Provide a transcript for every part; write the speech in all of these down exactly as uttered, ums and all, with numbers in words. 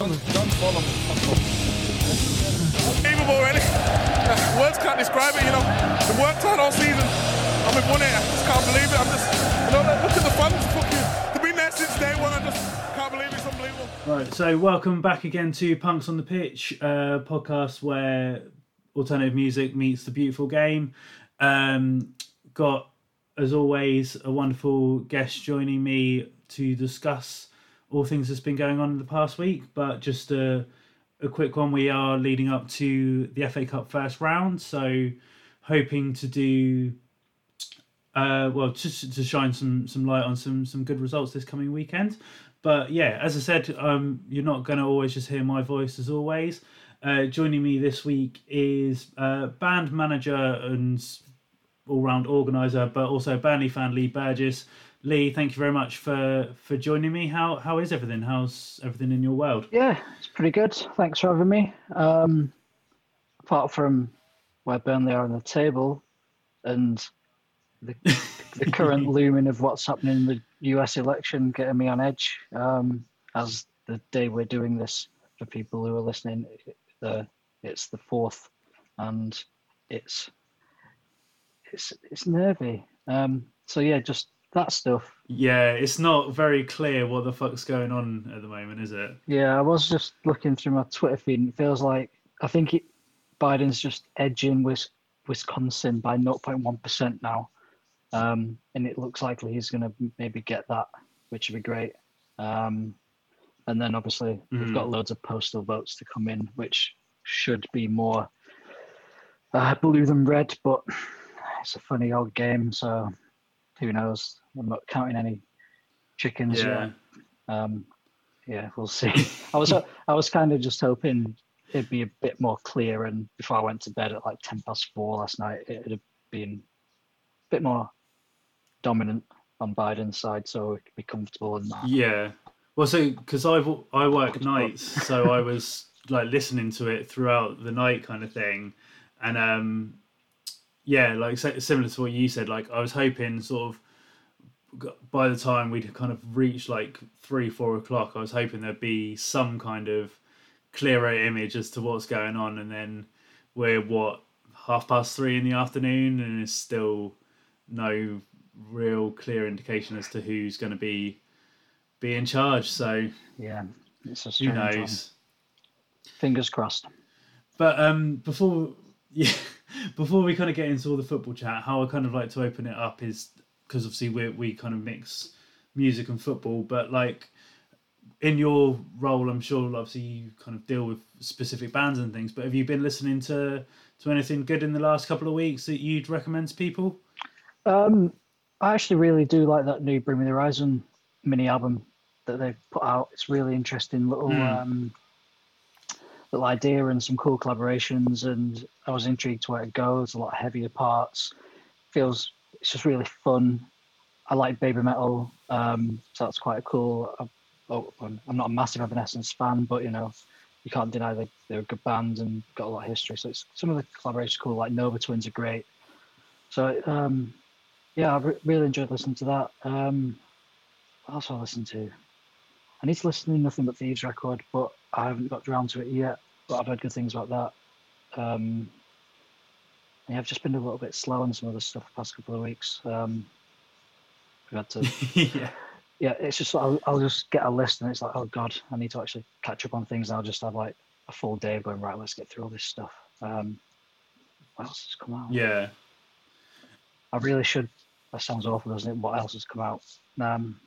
Unbelievable, really. Words can't describe it, you know. The work's hard all season. I'm with one here. I just can't believe it. I'm just, you know, look at the fans. Fucking, they've been there since day one. I just can't believe it. It's unbelievable. Right, so welcome back again to Punks on the Pitch, a podcast where alternative music meets the beautiful game. Um, got, as always, a wonderful guest joining me to discuss all things that's been going on in the past week, but just a, a quick one. We are leading up to the F A Cup first round, so hoping to do, uh, well, just to shine some some light on some some good results this coming weekend. But yeah, as I said, um, you're not going to always just hear my voice as always. Uh, joining me this week is uh, band manager and all-round organizer, but also Burnley fan, Lee Burgess. Lee, thank you very much for, for joining me. How how is everything? How's everything in your world? Yeah, it's pretty good. Thanks for having me. Um, apart from where Burnley are on the table and the, the current looming of what's happening in the U S election getting me on edge, um, as the day we're doing this, for people who are listening, the, it's the fourth, and it's it's it's nervy. Um, so yeah, just that stuff. Yeah, it's not very clear what the fuck's going on at the moment, is it? Yeah, I was just looking through my Twitter feed, and it feels like I think it, Biden's just edging Wisconsin by zero point one percent now, um, and it looks likely he's going to maybe get that, which would be great. Um, and then obviously mm. we've got loads of postal votes to come in, which should be more uh, blue than red, but it's a funny old game, so who knows? I'm not counting any chickens yeah. yet. Um, yeah, we'll see. I was I was kind of just hoping it'd be a bit more clear, and before I went to bed at like ten past four last night, it'd have been a bit more dominant on Biden's side, so it could be comfortable and that. Yeah. Well, so because I've I work nights, so I was like listening to it throughout the night, kind of thing, and um, yeah, like similar to what you said, like I was hoping sort of by the time we'd kind of reached like three, four o'clock, I was hoping there'd be some kind of clearer image as to what's going on, and then we're what half past three in the afternoon, and there's still no real clear indication as to who's going to be. be in charge, so yeah, it's a strange who knows time. Fingers crossed. But um before yeah before we kind of get into all the football chat, how I kind of like to open it up is because obviously we we kind of mix music and football, but like in your role, I'm sure obviously you kind of deal with specific bands and things, but have you been listening to to anything good in the last couple of weeks that you'd recommend to people? um I actually really do like that new Bring Me the Horizon mini album that they've put out. It's really interesting little mm. um little idea and some cool collaborations, and I was intrigued to where it goes. A lot of heavier parts, feels it's just really fun. I like Baby Metal, um so that's quite cool. I, oh, I'm not a massive Evanescence fan, but you know, you can't deny they, they're a good band and got a lot of history, so it's, some of the collaborations are cool, like Nova Twins are great. So um yeah, I re- really enjoyed listening to that. um What else I listen to? I need to listen to Nothing But Thieves record, but I haven't got around to it yet. But I've heard good things about that. Um, yeah, I've just been a little bit slow on some other stuff the past couple of weeks. Um, I've had to, yeah. yeah, it's just I'll, I'll just get a list, and it's like, oh god, I need to actually catch up on things. And I'll just have like a full day of going, right, let's get through all this stuff. Um, what else has come out? Yeah, I really should. That sounds awful, doesn't it? What else has come out? Um.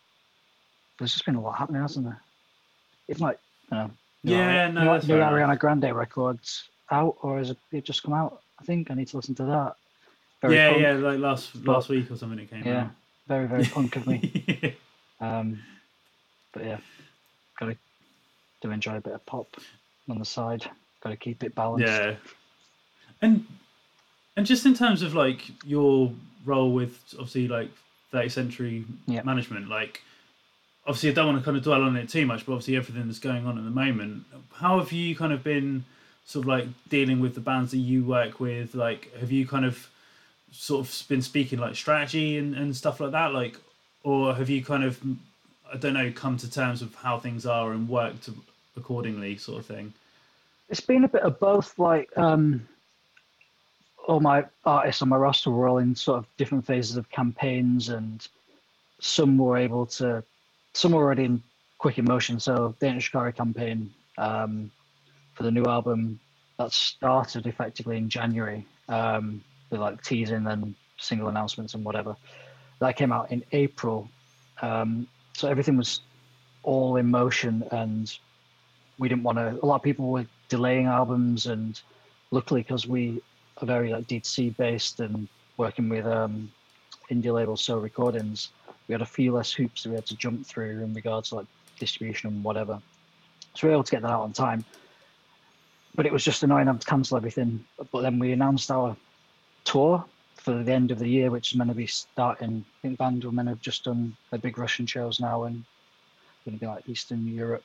There's just been a lot happening, hasn't there? It's like, you know, new yeah, Ari- no, new, new Ariana Grande record's out, or has it just come out? I think I need to listen to that. Very yeah, punk. yeah, like last but, last week or something it came yeah, out. Yeah, very, very punk of me. Um, but yeah, got to do enjoy a bit of pop on the side. Got to keep it balanced. Yeah, and and just in terms of like your role with obviously like thirtieth Century yeah. Management, like. Obviously, I don't want to kind of dwell on it too much, but obviously everything that's going on at the moment, how have you kind of been sort of like dealing with the bands that you work with? Like, have you kind of sort of been speaking like strategy and, and stuff like that? Like, or have you kind of, I don't know, come to terms with how things are and worked accordingly, sort of thing? It's been a bit of both. Like, um, all my artists on my roster were all in sort of different phases of campaigns, and some were able to, some were already in Quick Emotion. So the Enter Shikari campaign um, for the new album, that started effectively in January um, with like teasing and single announcements and whatever. That came out in April. Um, so everything was all in motion, and we didn't want to, a lot of people were delaying albums, and luckily, because we are very like D T C based and working with um, indie label So Recordings, we had a few less hoops that we had to jump through in regards to like distribution and whatever. So we were able to get that out on time. But it was just annoying having to cancel everything. But then we announced our tour for the end of the year, which is meant to be starting. I think band were meant to have just done their big Russian shows now, and going to be like Eastern Europe.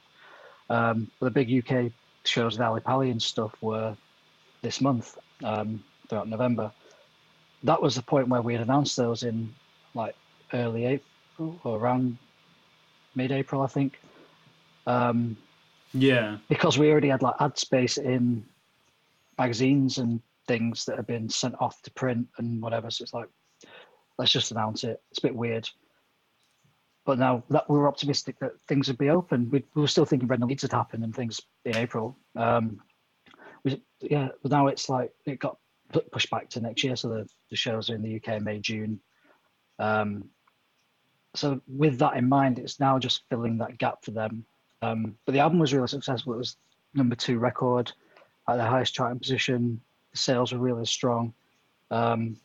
Um, but the big U K shows with Ally Pally and stuff were this month, um, throughout November. That was the point where we had announced those in like early April or around mid-April, I think. Um, Yeah, because we already had like ad space in magazines and things that have been sent off to print and whatever. So it's like, let's just announce it. It's a bit weird, but now that we were optimistic that things would be open, we, we were still thinking Brendan Leeds would happen and things in April. Um, we, yeah, but now it's like it got pushed back to next year. So the, the shows are in the U K May, June. Um, so with that in mind, it's now just filling that gap for them. Um, but the album was really successful. It was number two record at the highest charting position. The sales were really strong. Um,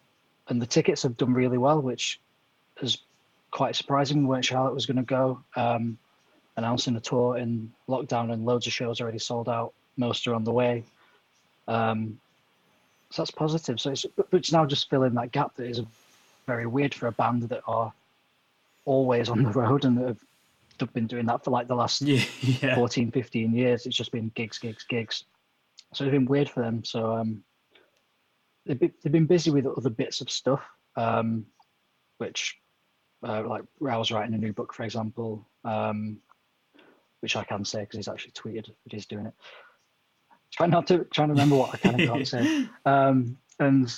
and the tickets have done really well, which is quite surprising. We weren't sure how it was going to go. Um, announcing a tour in lockdown, and loads of shows already sold out. Most are on the way. Um, so that's positive. So it's, it's now just filling that gap that is very weird for a band that are always on the road and that have I've been doing that for like the last yeah, yeah. fourteen, fifteen years. It's just been gigs, gigs, gigs. So it's been weird for them. So um, they've been, they've been busy with other bits of stuff, um, which uh, like I was writing a new book, for example, um, which I can say because he's actually tweeted that he's doing it. Trying not to trying to remember what I can and can't say. Um, and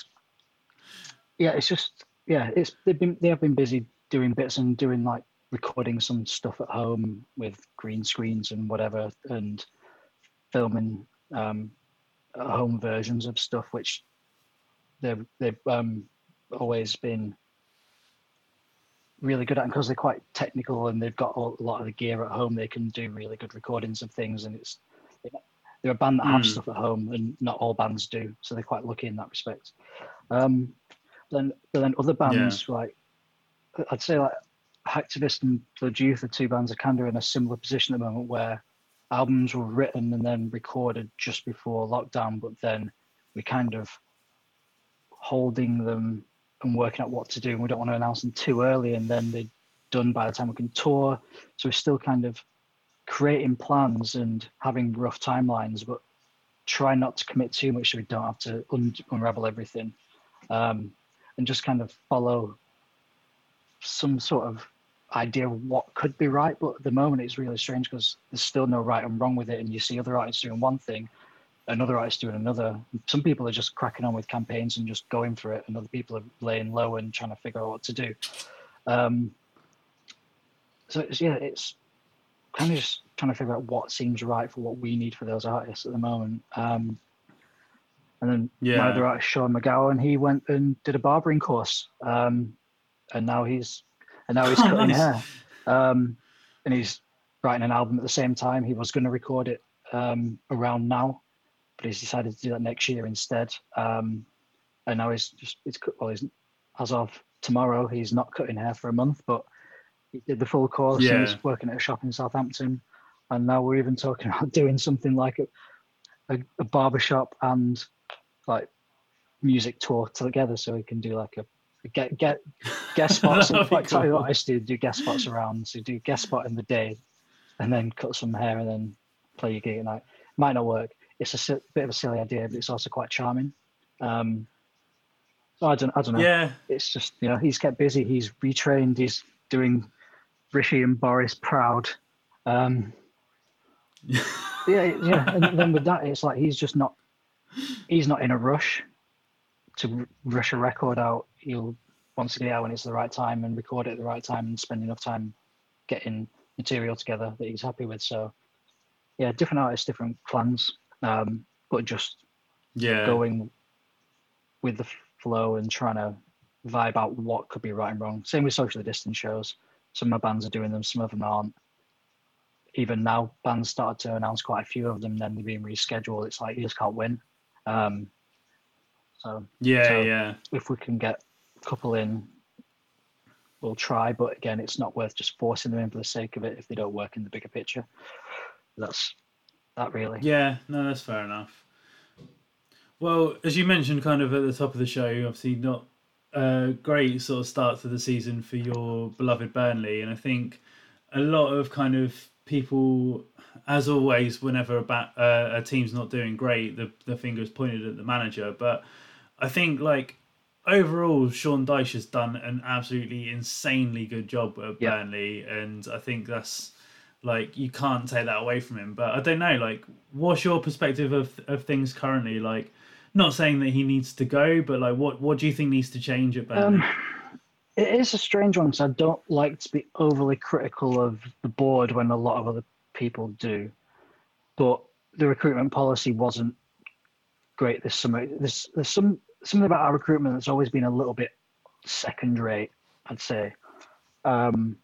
yeah, it's just yeah, it's they've been they have been busy doing bits and doing like. Recording some stuff at home with green screens and whatever, and filming um, home versions of stuff, which they've they've um, always been really good at, because they're quite technical and they've got a lot of the gear at home. They can do really good recordings of things, and it's they're a band that mm. have stuff at home, and not all bands do, so they're quite lucky in that respect. Um, then then other bands yeah. like I'd say like. Hacktivist and Blood Youth are two bands that kind of in a similar position at the moment, where albums were written and then recorded just before lockdown, but then we're kind of holding them and working out what to do, and we don't want to announce them too early and then they're done by the time we can tour. So we're still kind of creating plans and having rough timelines, but try not to commit too much so we don't have to un- unravel everything, um, and just kind of follow some sort of idea of what could be right. But at the moment it's really strange because there's still no right and wrong with it, and you see other artists doing one thing, another artist doing another. Some people are just cracking on with campaigns and just going for it, and other people are laying low and trying to figure out what to do. Um, so it's, yeah, it's kind of just trying to figure out what seems right for what we need for those artists at the moment. Um, and then yeah. my other artist, Sean McGowan, he went and did a barbering course. Um, and now he's and now he's oh, cutting nice. hair, um, and he's writing an album at the same time. He was going to record it um, around now, but he's decided to do that next year instead. Um, and now he's just it's well, he's, as of tomorrow, he's not cutting hair for a month, but he did the full course. Yeah. And he's working at a shop in Southampton, and now we're even talking about doing something like a, a, a barbershop and like music tour together, so he can do like a. Get get guest spots. In fact, cool. What I used to do, do guest spots around. So you do guest spot in the day, and then cut some hair, and then play your gig at night. Might not work. It's a bit of a silly idea, but it's also quite charming. Um, so I don't I don't know. Yeah. It's just you know he's kept busy. He's retrained. He's doing Rishi and Boris proud. Um, yeah, yeah. And then with that, it's like he's just not, he's not in a rush to rush a record out. He'll once again out when it's the right time and record it at the right time and spend enough time getting material together that he's happy with. So yeah, different artists, different plans, um, but just yeah, going with the flow and trying to vibe out what could be right and wrong. Same with socially distant shows. Some of my bands are doing them, some of them aren't. Even now, bands started to announce quite a few of them, then they're being rescheduled. It's like, you just can't win. Um, so yeah, so yeah. If we can get a couple in, we'll try. But again, it's not worth just forcing them in for the sake of it if they don't work in the bigger picture. That's that really. Yeah, no, that's fair enough. Well, as you mentioned kind of at the top of the show, obviously not a great sort of start to the season for your beloved Burnley. And I think a lot of kind of people, as always, whenever a, bat, uh, a team's not doing great, the, the finger is pointed at the manager. But I think, like, overall, Sean Dyche has done an absolutely insanely good job at yeah. Burnley. And I think that's, like, you can't take that away from him. But I don't know, like, what's your perspective of, of things currently? Like, not saying that he needs to go, but like, what, what do you think needs to change at Burnley? Um, it is a strange one, because I don't like to be overly critical of the board when a lot of other people do. But the recruitment policy wasn't great this summer. There's, there's some something about our recruitment that's always been a little bit second-rate, I'd say. Um,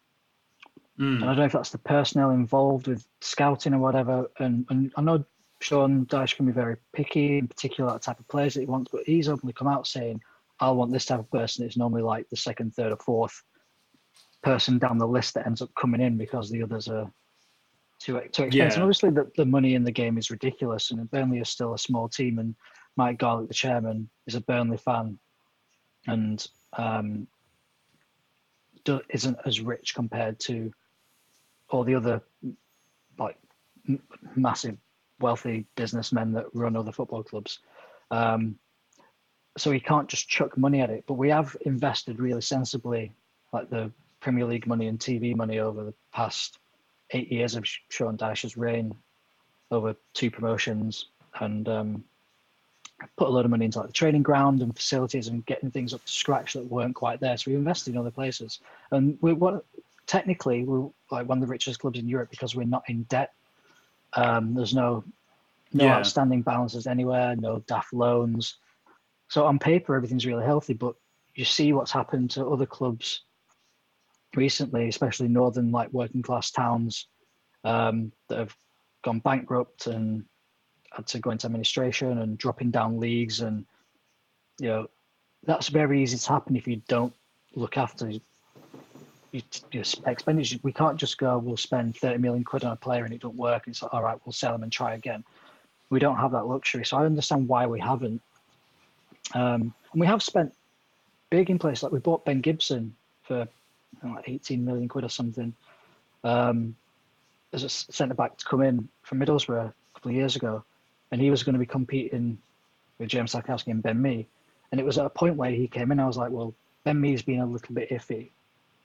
mm. And I don't know if that's the personnel involved with scouting or whatever. And, and I know Sean Dyche can be very picky, in particular the type of players that he wants, but he's openly come out saying, I want this type of person. It's normally like the second, third or fourth person down the list that ends up coming in because the others are too, too expensive. Yeah. And obviously the, the money in the game is ridiculous, and Burnley is still a small team, and Mike Garlick, the chairman, is a Burnley fan and um, do, isn't as rich compared to all the other like m- massive wealthy businessmen that run other football clubs. Um, so he can't just chuck money at it, but we have invested really sensibly, like the Premier League money and T V money over the past eight years of Sean Dyche's reign, over two promotions, and um, put a lot of money into like the training ground and facilities and getting things up to scratch that weren't quite there. So we invested in other places. And we what technically we're like one of the richest clubs in Europe because we're not in debt. Um, there's no no yeah. outstanding balances anywhere, no daft loans. So on paper, everything's really healthy, but you see what's happened to other clubs recently, especially northern, like working class towns um, that have gone bankrupt and had to go into administration and dropping down leagues. And, you know, that's very easy to happen if you don't look after your expenditure. We can't just go, we'll spend thirty million quid on a player and it don't work. It's like, all right, we'll sell them and try again. We don't have that luxury. So I understand why we haven't. Um, and we have spent big in place. Like we bought Ben Gibson for like eighteen million quid or something um, as a centre back to come in from Middlesbrough a couple of years ago. And he was going to be competing with James Sarkowski and Ben Mee. And it was at a point where he came in, I was like, well, Ben Mee's been a little bit iffy.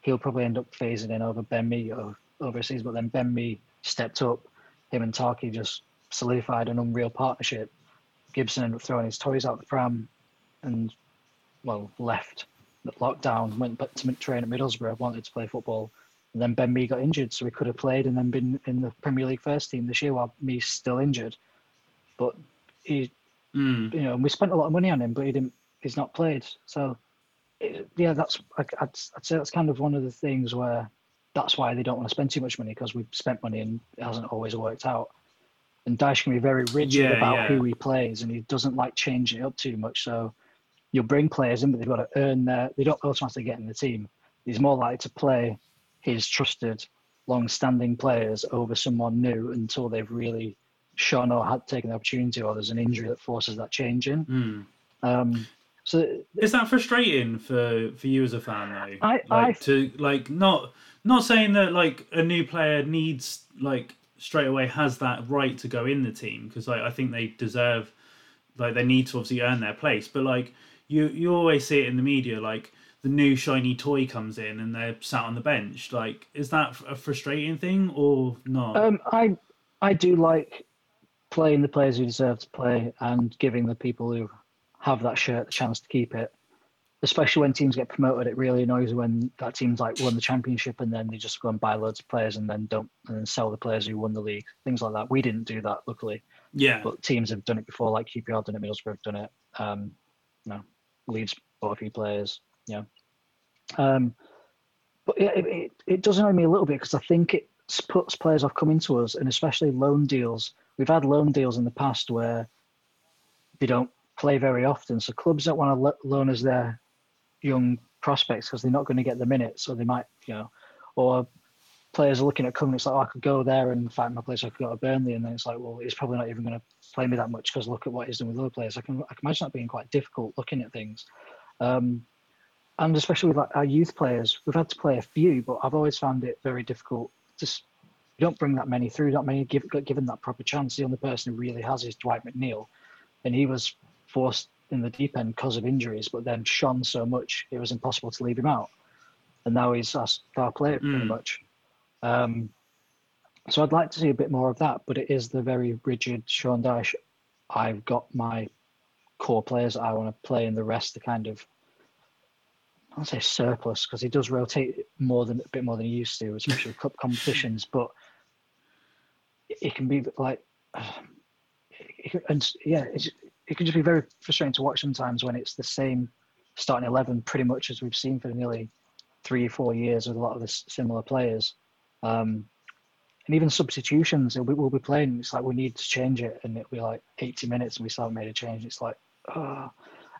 He'll probably end up phasing in over Ben Mee overseas, but then Ben Mee stepped up. Him and Tarky just solidified an unreal partnership. Gibson ended up throwing his toys out the pram and, well, left the lockdown, went back to train at Middlesbrough, wanted to play football. And then Ben Mee got injured, so he could have played and then been in the Premier League first team this year while Mee's still injured. But he, mm. you know, and we spent a lot of money on him, but he didn't. He's not played, so. Yeah, that's I'd, I'd say that's kind of one of the things where that's why they don't want to spend too much money, because we've spent money and it hasn't always worked out. And Dyche can be very rigid yeah, about yeah. who he plays, and he doesn't like changing it up too much. So you'll bring players in, but they've got to earn their. They don't automatically get in the team. He's more likely to play his trusted, long-standing players over someone new until they've really shone or had taken the opportunity, or there's an injury that forces that change in. Mm. Um, So, is that frustrating for, for you as a fan though? I, like I, to like not not saying that like a new player needs like straight away has that right to go in the team, because like I think they deserve like they need to obviously earn their place, but like you you always see it in the media, like the new shiny toy comes in and they're sat on the bench. Like, is that a frustrating thing or not? Um, I I do like playing the players who deserve to play and giving the people who have that shirt the chance to keep it. Especially when teams get promoted, it really annoys when that team's like won the championship and then they just go and buy loads of players and then don't and then sell the players who won the league. Things like that. We didn't do that, luckily. Yeah. But teams have done it before, like Q P R have done it, Middlesbrough have done it. Um, you know, Leeds bought a few players. Yeah. Um, but yeah, it, it, it does annoy me a little bit because I think it puts players off coming to us, and especially loan deals. We've had loan deals in the past where they don't play very often, so clubs don't want to lo- loan us their young prospects because they're not going to get the minutes, so they might, you know, or players are looking at coming, it's like, oh, I could go there and find my place, I could go to Burnley, and then it's like, well, he's probably not even going to play me that much because look at what he's done with other players. I can, I can imagine that being quite difficult looking at things. Um, and especially with like our youth players, we've had to play a few, but I've always found it very difficult. Just you don't bring that many through, that many give, given that proper chance. The only person who really has is Dwight McNeil, and he was forced in the deep end because of injuries, but then shone so much it was impossible to leave him out, and now he's our star player pretty mm. much. Um, so I'd like to see a bit more of that, but it is the very rigid Sean Dyche. I've got my core players that I want to play, and the rest the kind of, I'll say surplus, because he does rotate more than a bit more than he used to, especially with cup competitions. But it can be like, it can, and yeah, it's, it can just be very frustrating to watch sometimes when it's the same starting eleven pretty much as we've seen for nearly three or four years with a lot of the similar players. Um, and even substitutions, we'll be playing, it's like we need to change it, and it'll be like eighty minutes and we still haven't made a change. It's like, oh.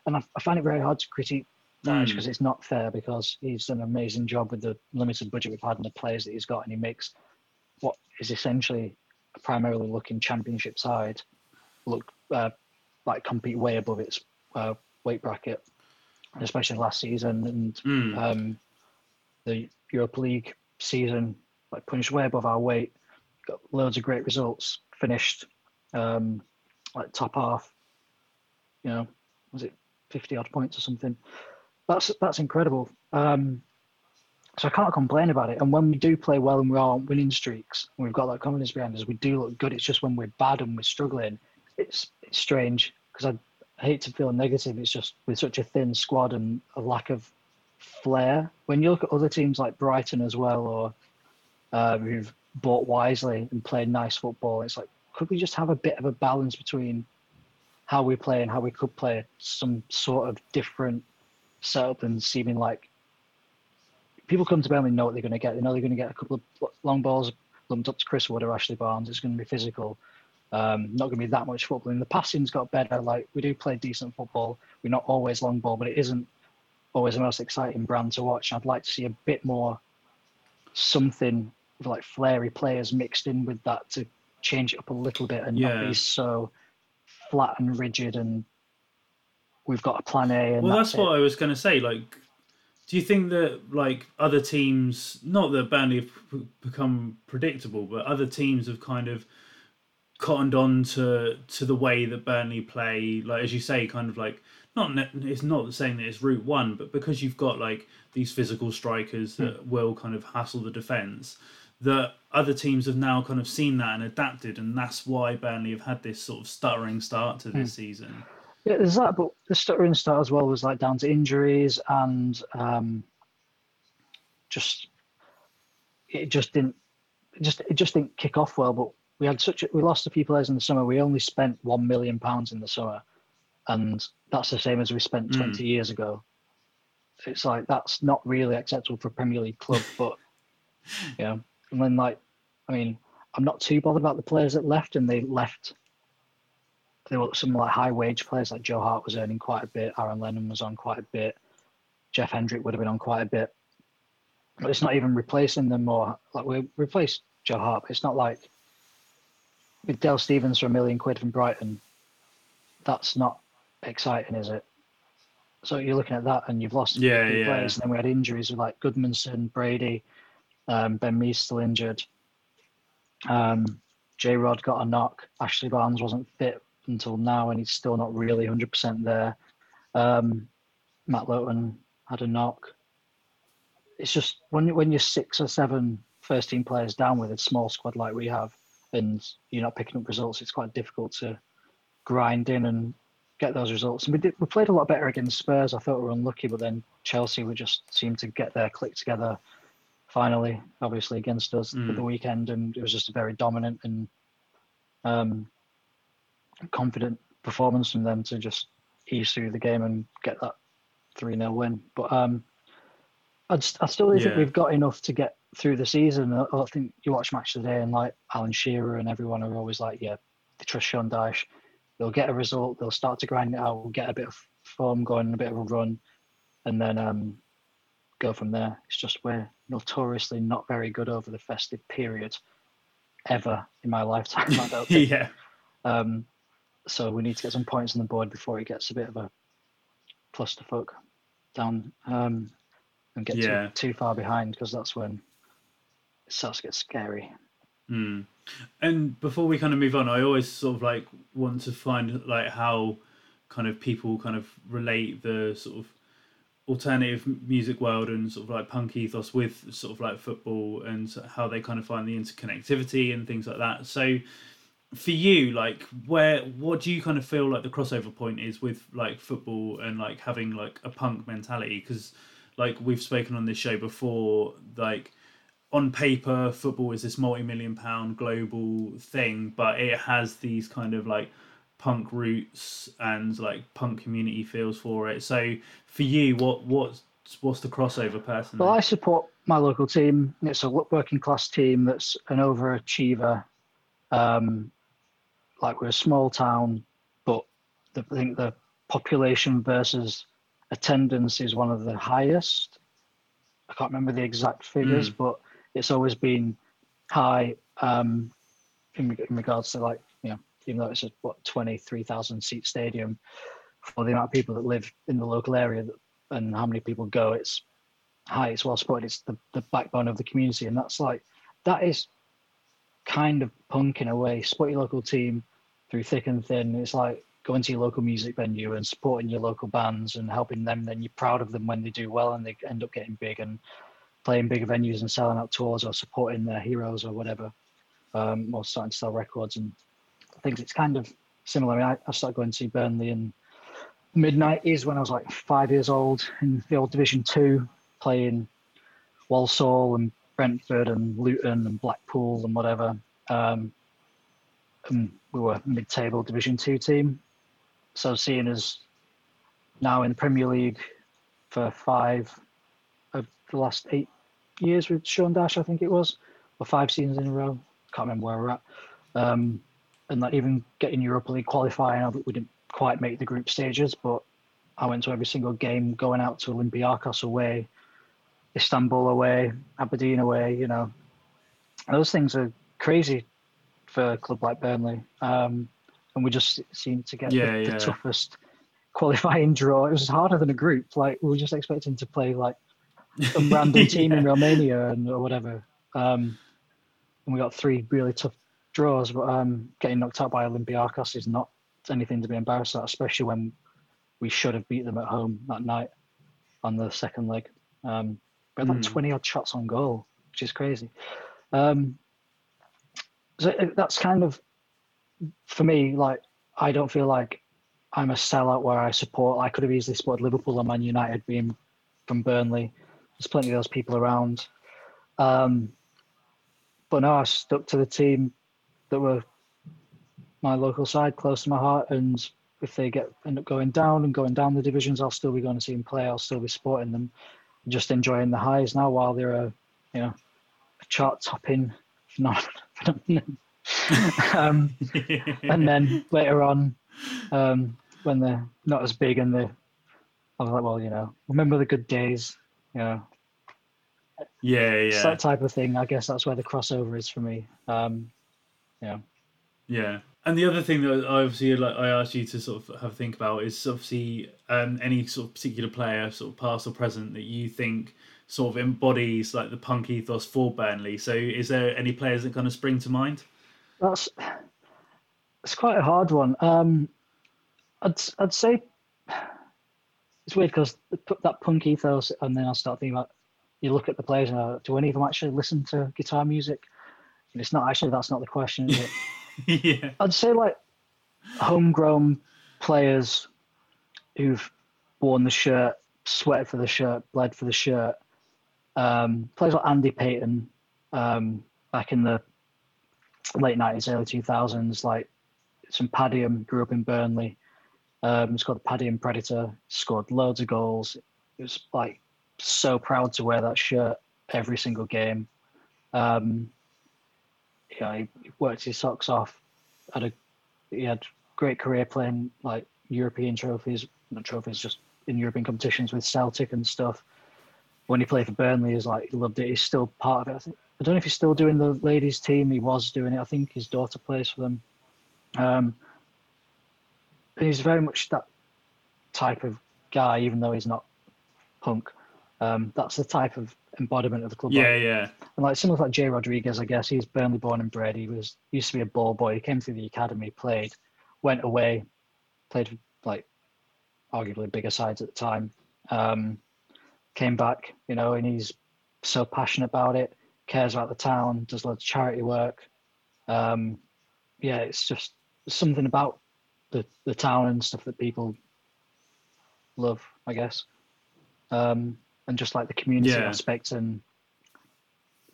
And I, I find it very hard to critique Dyche because mm. it's not fair, because he's done an amazing job with the limited budget we've had and the players that he's got, and he makes what is essentially a primarily looking championship side look uh, like compete way above its uh, weight bracket, especially last season and mm. um, the Europa League season, like punched way above our weight, got loads of great results, finished um, like top half, you know, was it fifty odd points or something? That's that's incredible. Um, so I can't complain about it. And when we do play well and we are on winning streaks, and we've got that confidence behind us, we do look good. It's just when we're bad and we're struggling, It's, it's strange, because I hate to feel negative. It's just with such a thin squad and a lack of flair. When you look at other teams like Brighton as well, or uh, who've bought wisely and played nice football, it's like, could we just have a bit of a balance between how we play and how we could play some sort of different setup and seeming like people come to Burnley and know what they're going to get. They know they're going to get a couple of long balls lumped up to Chris Wood or Ashley Barnes. It's going to be physical. Um, not going to be that much football, and the passing's got better. Like, we do play decent football. We're not always long ball, but it isn't always the most exciting brand to watch. I'd like to see a bit more something with like flary players mixed in with that to change it up a little bit and yeah. not be so flat and rigid. And we've got a plan A. And well, that's, that's what it. I was going to say. Like, do you think that like other teams, not that Burnley have become predictable, but other teams have kind of cottoned on to to the way that Burnley play, like as you say, kind of like not it's not saying that it's route one, but because you've got like these physical strikers that mm. will kind of hassle the defence, that other teams have now kind of seen that and adapted, and that's why Burnley have had this sort of stuttering start to this mm. season. Yeah, there's that, but the stuttering start as well was like down to injuries and um, just it just didn't it just it just didn't kick off well, but. We had such a, we lost a few players in the summer. We only spent one million pounds in the summer, and that's the same as we spent twenty mm. years ago. It's like that's not really acceptable for a Premier League club. But you know, and then like, I mean, I'm not too bothered about the players that left, and they left. There were some like high wage players, like Joe Hart was earning quite a bit. Aaron Lennon was on quite a bit. Jeff Hendrick would have been on quite a bit. But it's not even replacing them, or like we replaced Joe Hart. But it's not like. With Del Stevens for a million quid from Brighton, that's not exciting, is it? So you're looking at that, and you've lost yeah, yeah. players, and then we had injuries with like Goodmanson, Brady, um, Ben Mee still injured, um, J. Rod got a knock, Ashley Barnes wasn't fit until now, and he's still not really one hundred percent there. Um, Matt Lowton had a knock. It's just when when you're six or seven first team players down with a small squad like we have. and you're not picking up results, it's quite difficult to grind in and get those results. And we did, we played a lot better against Spurs. I thought we were unlucky, but then Chelsea would just seem to get their click together finally, obviously against us mm. at the weekend, and it was just a very dominant and um, confident performance from them to just ease through the game and get that three nil win. But um, I'd, I still don't yeah. think we've got enough to get through the season. I, I think you watch Match Today and like Alan Shearer and everyone are always like, yeah, they trust Sean Dyche. They'll get a result. They'll start to grind it out. We'll get a bit of form going, a bit of a run, and then um, go from there. It's just we're notoriously not very good over the festive period ever in my lifetime. I don't think. yeah. Um, so we need to get some points on the board before it gets a bit of a clusterfuck down um, and get yeah. too, too far behind, because that's when it starts to get scary. Mm. And before we kind of move on, I always sort of like want to find like how kind of people kind of relate the sort of alternative music world and sort of like punk ethos with sort of like football, and how they kind of find the interconnectivity and things like that. So for you, like where, what do you kind of feel like the crossover point is with like football and like having like a punk mentality? Because like we've spoken on this show before, like on paper, football is this multi-million pound global thing, but it has these kind of like punk roots and like punk community feels for it. So for you, what what's, what's the crossover personally? Well, I support my local team. It's a working class team that's an overachiever. Um, like we're a small town, but the, I think the population versus attendance is one of the highest. I can't remember the exact figures, mm. but it's always been high um, in, in regards to like, you know, even though it's a what twenty-three thousand seat stadium, for the amount of people that live in the local area that, and how many people go, it's high, it's well supported, it's the, the backbone of the community. And that's like, that is kind of punk in a way. Support your local team through thick and thin. It's like going to your local music venue and supporting your local bands and helping them. Then you're proud of them when they do well and they end up getting big and playing bigger venues and selling out tours or supporting their heroes or whatever, um, or starting to sell records and things. It's kind of similar. I mean, I, I started going to Burnley in the mid nineties when I was like five years old in the old Division Two, playing Walsall and Brentford and Luton and Blackpool and whatever. Um, and we were a mid-table Division Two team. So seeing us now in the Premier League for five of the last eight years with Sean Dyche, I think it was, or five seasons in a row. Can't remember where we're at. Um, and like even getting Europa League qualifying, we didn't quite make the group stages, but I went to every single game, going out to Olympiacos away, Istanbul away, Aberdeen away, you know. Those things are crazy for a club like Burnley. Um, and we just seemed to get yeah, the, the yeah. toughest qualifying draw. It was harder than a group. Like we were just expecting to play like some random team yeah. in Romania and or whatever. Um, and we got three really tough draws, but um, getting knocked out by Olympiacos is not anything to be embarrassed at, especially when we should have beat them at home that night on the second leg. Um, but like mm. twenty odd shots on goal, which is crazy. Um, so that's kind of, for me, like, I don't feel like I'm a sellout where I support. I could have easily supported Liverpool or Man United being from Burnley. There's plenty of those people around. Um, but no, I stuck to the team that were my local side, close to my heart. And if they get end up going down and going down the divisions, I'll still be going to see them play. I'll still be supporting them, I'm just enjoying the highs now while they're a, you know, a chart-topping phenomenon. um, and then later on, um, when they're not as big and they're, I was like, well, you know, remember the good days, you know. Yeah, yeah. It's that type of thing. I guess that's where the crossover is for me. Um, yeah. Yeah. And the other thing that I obviously like, I asked you to sort of have a think about is obviously um, any sort of particular player, sort of past or present, that you think sort of embodies like the punk ethos for Burnley. So is there any players that kind of spring to mind? That's it's quite a hard one. Um, I'd I'd say it's weird because put that punk ethos, and then I start thinking about, you look at the players and I, do any of them actually listen to guitar music? And it's not actually, that's not the question, is it? Yeah. I'd say like homegrown players who've worn the shirt, sweated for the shirt, bled for the shirt. Um, players like Andy Payton um, back in the late nineties, early two thousands, like some Paddingham, grew up in Burnley. Um, it's called the Paddingham Predator, scored loads of goals. It was like so proud to wear that shirt every single game. Um, you know, he worked his socks off. Had a he had great career playing like European trophies, not trophies, just in European competitions with Celtic and stuff. When he played for Burnley, he's like he loved it. He's still part of it. I think, I don't know if he's still doing the ladies' team. He was doing it. I think his daughter plays for them. Um, he's very much that type of guy, even though he's not punk. Um, that's the type of embodiment of the club. Yeah, yeah. And like similar to like Jay Rodriguez, I guess he's Burnley born and bred. He was used to be a ball boy. He came through the academy, played, went away, played for like arguably bigger sides at the time. Um, came back, you know, and he's so passionate about it. Cares about the town. Does loads of charity work. Um, yeah, it's just something about the the town and stuff that people love, I guess. Um, and just like the community yeah. aspect and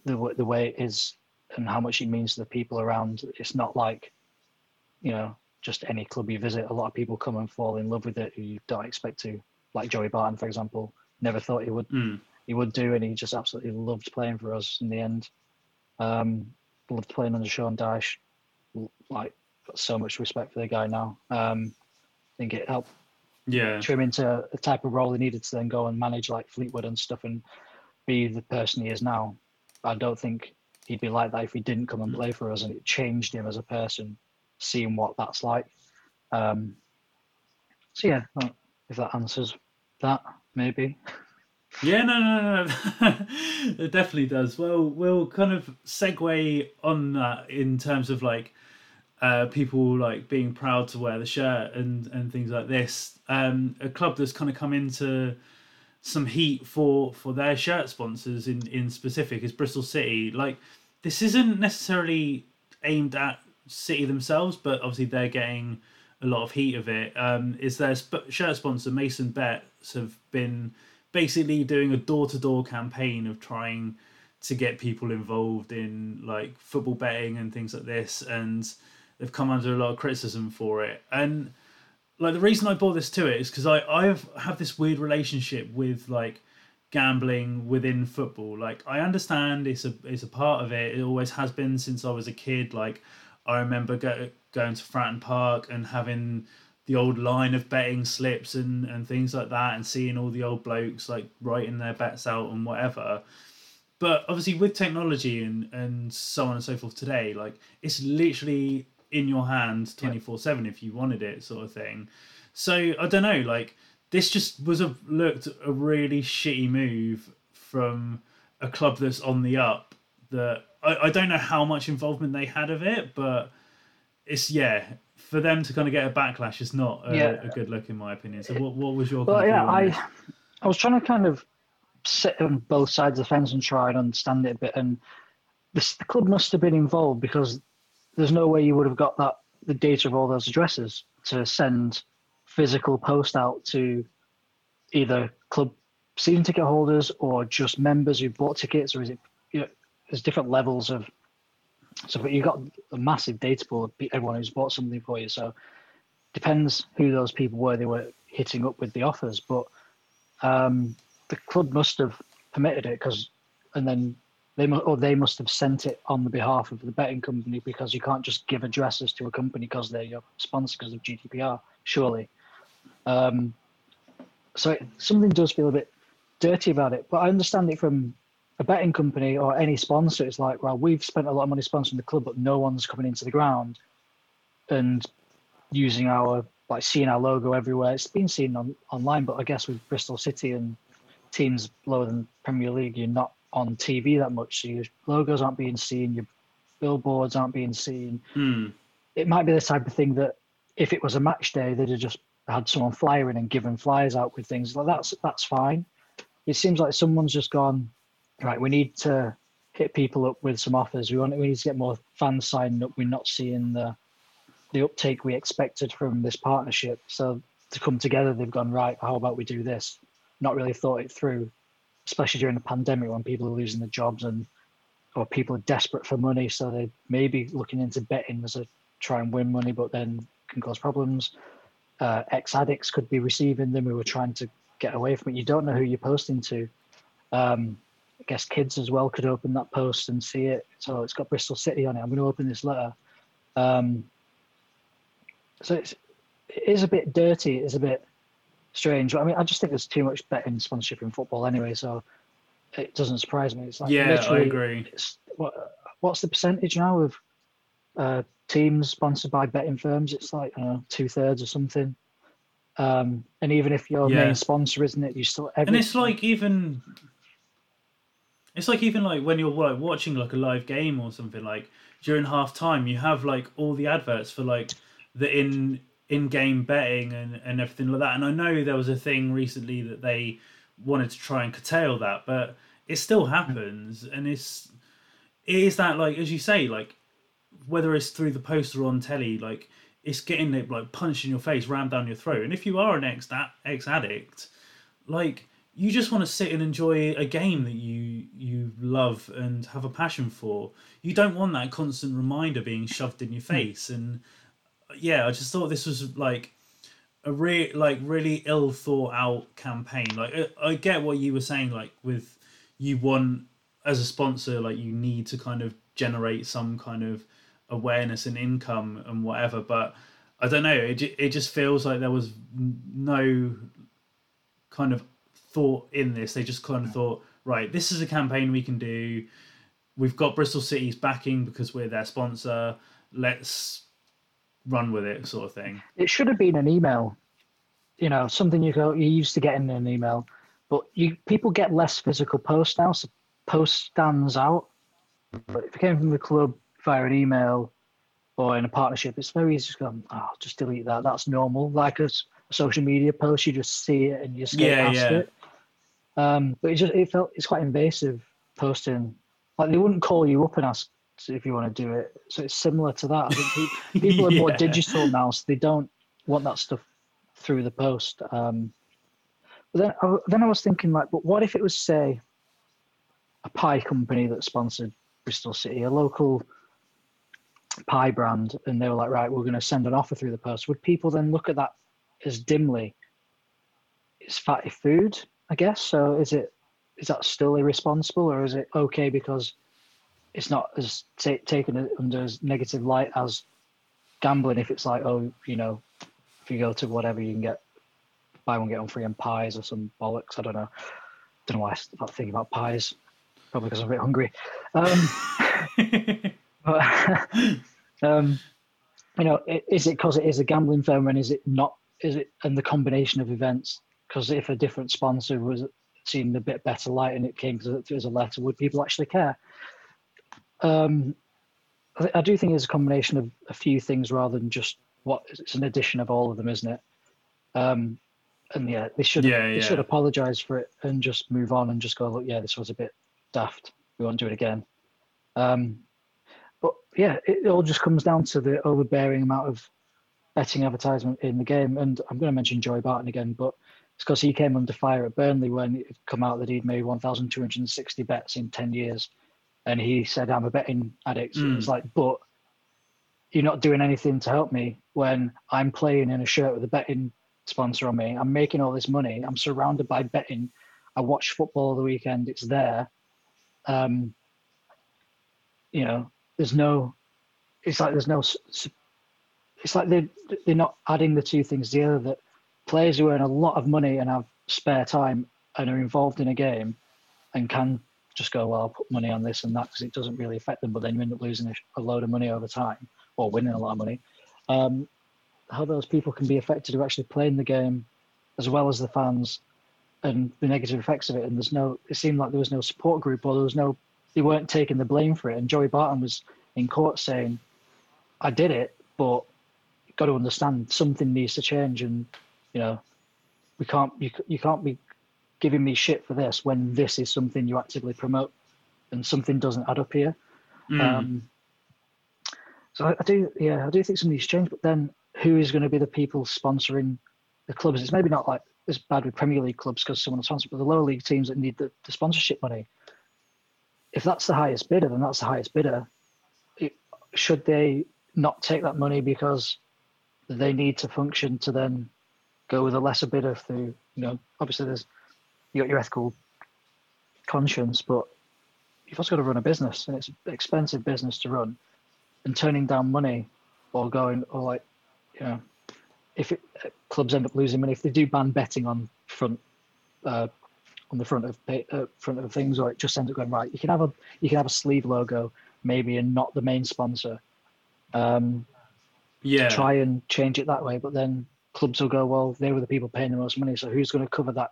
the the way it is and how much it means to the people around. It's not like, you know, just any club you visit. A lot of people come and fall in love with it who you don't expect to. Like Joey Barton, for example, never thought he would mm. he would do, and he just absolutely loved playing for us in the end. Um, loved playing under Sean Dyche. Like, got so much respect for the guy now. Um, I think it helped yeah. trim into the type of role he needed to then go and manage like Fleetwood and stuff and be the person he is now. I don't think he'd be like that if he didn't come and play for us, and it changed him as a person, seeing what that's like. Um, so yeah, if that answers that, maybe. Yeah, no, no, no. It definitely does. Well, we'll kind of segue on that in terms of like uh, people like being proud to wear the shirt and, and things like this. Um, a club that's kind of come into some heat for, for their shirt sponsors in, in specific is Bristol City. Like, this isn't necessarily aimed at City themselves, but obviously they're getting a lot of heat of it. Um, is their sp- shirt sponsor, Mason Betts, have been basically doing a door-to-door campaign of trying to get people involved in like football betting and things like this, and they've come under a lot of criticism for it. And like the reason I brought this to it is because I I've have this weird relationship with like gambling within football. Like, I understand it's a it's a part of it. It always has been since I was a kid. Like, I remember go, going to Fratton Park and having the old line of betting slips and, and things like that, and seeing all the old blokes like writing their bets out and whatever. But obviously with technology and, and so on and so forth today, like it's literally in your hand twenty-four seven if you wanted it, sort of thing. So I don't know, like this just was a looked a really shitty move from a club that's on the up that I, I don't know how much involvement they had of it, but it's, yeah, for them to kind of get a backlash is not a, yeah. a good look, in my opinion. So what what was your well, yeah, I this? I was trying to kind of sit on both sides of the fence and try and understand it a bit. And this, the club must have been involved, because there's no way you would have got that the data of all those addresses to send physical post out to either club season ticket holders or just members who bought tickets, or is it, you know, there's different levels of. So, but you've got a massive data pool of everyone who's bought something for you. So, depends who those people were they were hitting up with the offers. But um, the club must have permitted it, because, and then they must, or they must have sent it on the behalf of the betting company, because you can't just give addresses to a company because they're your sponsor because of G D P R, surely. Um, so, it, something does feel a bit dirty about it, but I understand it from a betting company or any sponsor. It's like, well, we've spent a lot of money sponsoring the club, but no one's coming into the ground and using our, like, seeing our logo everywhere. It's been seen on online, but I guess with Bristol City and teams lower than Premier League, you're not on T V that much, so your logos aren't being seen, your billboards aren't being seen. Hmm. It might be the type of thing that if it was a match day, they'd have just had someone flyer in and given flyers out with things like that's that's fine. It seems like someone's just gone, right, we need to get people up with some offers. We want we need to get more fans signed up. We're not seeing the the uptake we expected from this partnership. So to come together, they've gone, right, how about we do this? Not really thought it through, especially during the pandemic when people are losing their jobs and or people are desperate for money. So they may be looking into betting as a try and win money, but then can cause problems. Uh, ex-addicts could be receiving them. We were trying to get away from it. You don't know who you're posting to. Um, I guess kids as well could open that post and see it. So it's got Bristol City on it. I'm going to open this letter. Um, so it's, it is a bit dirty. It's a bit strange. But I mean, I just think there's too much betting sponsorship in football anyway. So it doesn't surprise me. It's like, yeah, I agree. It's, what, what's the percentage now of uh, teams sponsored by betting firms? It's like, I don't know, two thirds or something. Um, and even if your yeah. main sponsor isn't it, you still. Every- and it's like even. It's like even like when you're like watching like a live game or something, like during half time you have like all the adverts for like the in in game betting and, and everything like that. And I know there was a thing recently that they wanted to try and curtail that, but it still happens. And it's it is that, like as you say, like whether it's through the post or on telly, like it's getting it like punched in your face, rammed down your throat. And if you are an ex ex addict, like you just want to sit and enjoy a game that you you love and have a passion for. You don't want that constant reminder being shoved in your face. And yeah, I just thought this was like a re- like really ill thought out campaign. Like I, I get what you were saying, like with you want as a sponsor, like you need to kind of generate some kind of awareness and income and whatever. But I don't know. It it just feels like there was no kind of thought in this. They just kind of thought, right, this is a campaign we can do. We've got Bristol City's backing because we're their sponsor. Let's run with it, sort of thing. It should have been an email, you know, something you go you used to get in an email, but you people get less physical posts now, so post stands out. But if it came from the club via an email or in a partnership, it's very easy to go, oh, just delete that. That's normal. Like a social media post, you just see it and you skate yeah, past yeah. it. Um, but it just it felt it's quite invasive posting. Like they wouldn't call you up and ask if you want to do it. So it's similar to that. I think people are yeah. more digital now, so they don't want that stuff through the post. Um, but then, I, then I was thinking, like, but what if it was, say, a pie company that sponsored Bristol City, a local pie brand, and they were like, right, we're going to send an offer through the post. Would people then look at that as dimly? It's fatty food, I guess. So is it is that still irresponsible, or is it okay because it's not as t- taken under as negative light as gambling? If it's like, oh, you know, if you go to whatever, you can get buy one get one free on pies or some bollocks. I don't know. Don't know why I'm thinking about pies. Probably because I'm a bit hungry. Um, but um, you know, is it because it is a gambling firm, and is it not? Is it and the combination of events? Because if a different sponsor was seen a bit better light and it came through as a letter, would people actually care? Um, I do think it's a combination of a few things rather than just what. It's an addition of all of them, isn't it? Um, and yeah, they should yeah, yeah. they should apologise for it and just move on and just go, look, yeah, this was a bit daft. We won't do it again. Um, but yeah, it all just comes down to the overbearing amount of betting advertisement in the game. And I'm going to mention Joey Barton again, but it's because he came under fire at Burnley when it came out that he'd made one thousand two hundred sixty bets in ten years. And he said, I'm a betting addict. Mm. And it's like, but you're not doing anything to help me when I'm playing in a shirt with a betting sponsor on me. I'm making all this money. I'm surrounded by betting. I watch football all the weekend. It's there. Um, you know, there's no, it's like there's no, it's like they're, they're not adding the two things together, that players who earn a lot of money and have spare time and are involved in a game and can just go, well, I'll put money on this and that because it doesn't really affect them, but then you end up losing a load of money over time or winning a lot of money. Um, how those people can be affected who are actually playing the game as well as the fans, and the negative effects of it. And there's no, it seemed like there was no support group, or there was no, they weren't taking the blame for it. And Joey Barton was in court saying, I did it, but you've got to understand something needs to change. And, you know, we can't, you, you can't be giving me shit for this when this is something you actively promote. and something doesn't add up here. Mm. Um, so I, I do, yeah, I do think some needs change. But then, who is going to be the people sponsoring the clubs? It's maybe not like as bad with Premier League clubs because someone sponsors, but the lower league teams that need the, the sponsorship money. If that's the highest bidder, then that's the highest bidder. It, should they not take that money because they need to function to then go with a lesser bidder through, you know, obviously there's, you got your ethical conscience, but you've also got to run a business, and it's an expensive business to run, and turning down money or going, or like, you know, if it, clubs end up losing money, if they do ban betting on front, uh, on the front of uh, front of things, or it just ends up going, right, you can have a, you can have a sleeve logo maybe and not the main sponsor. Um, yeah. Try and change it that way, but then clubs will go, well, they were the people paying the most money, so who's going to cover that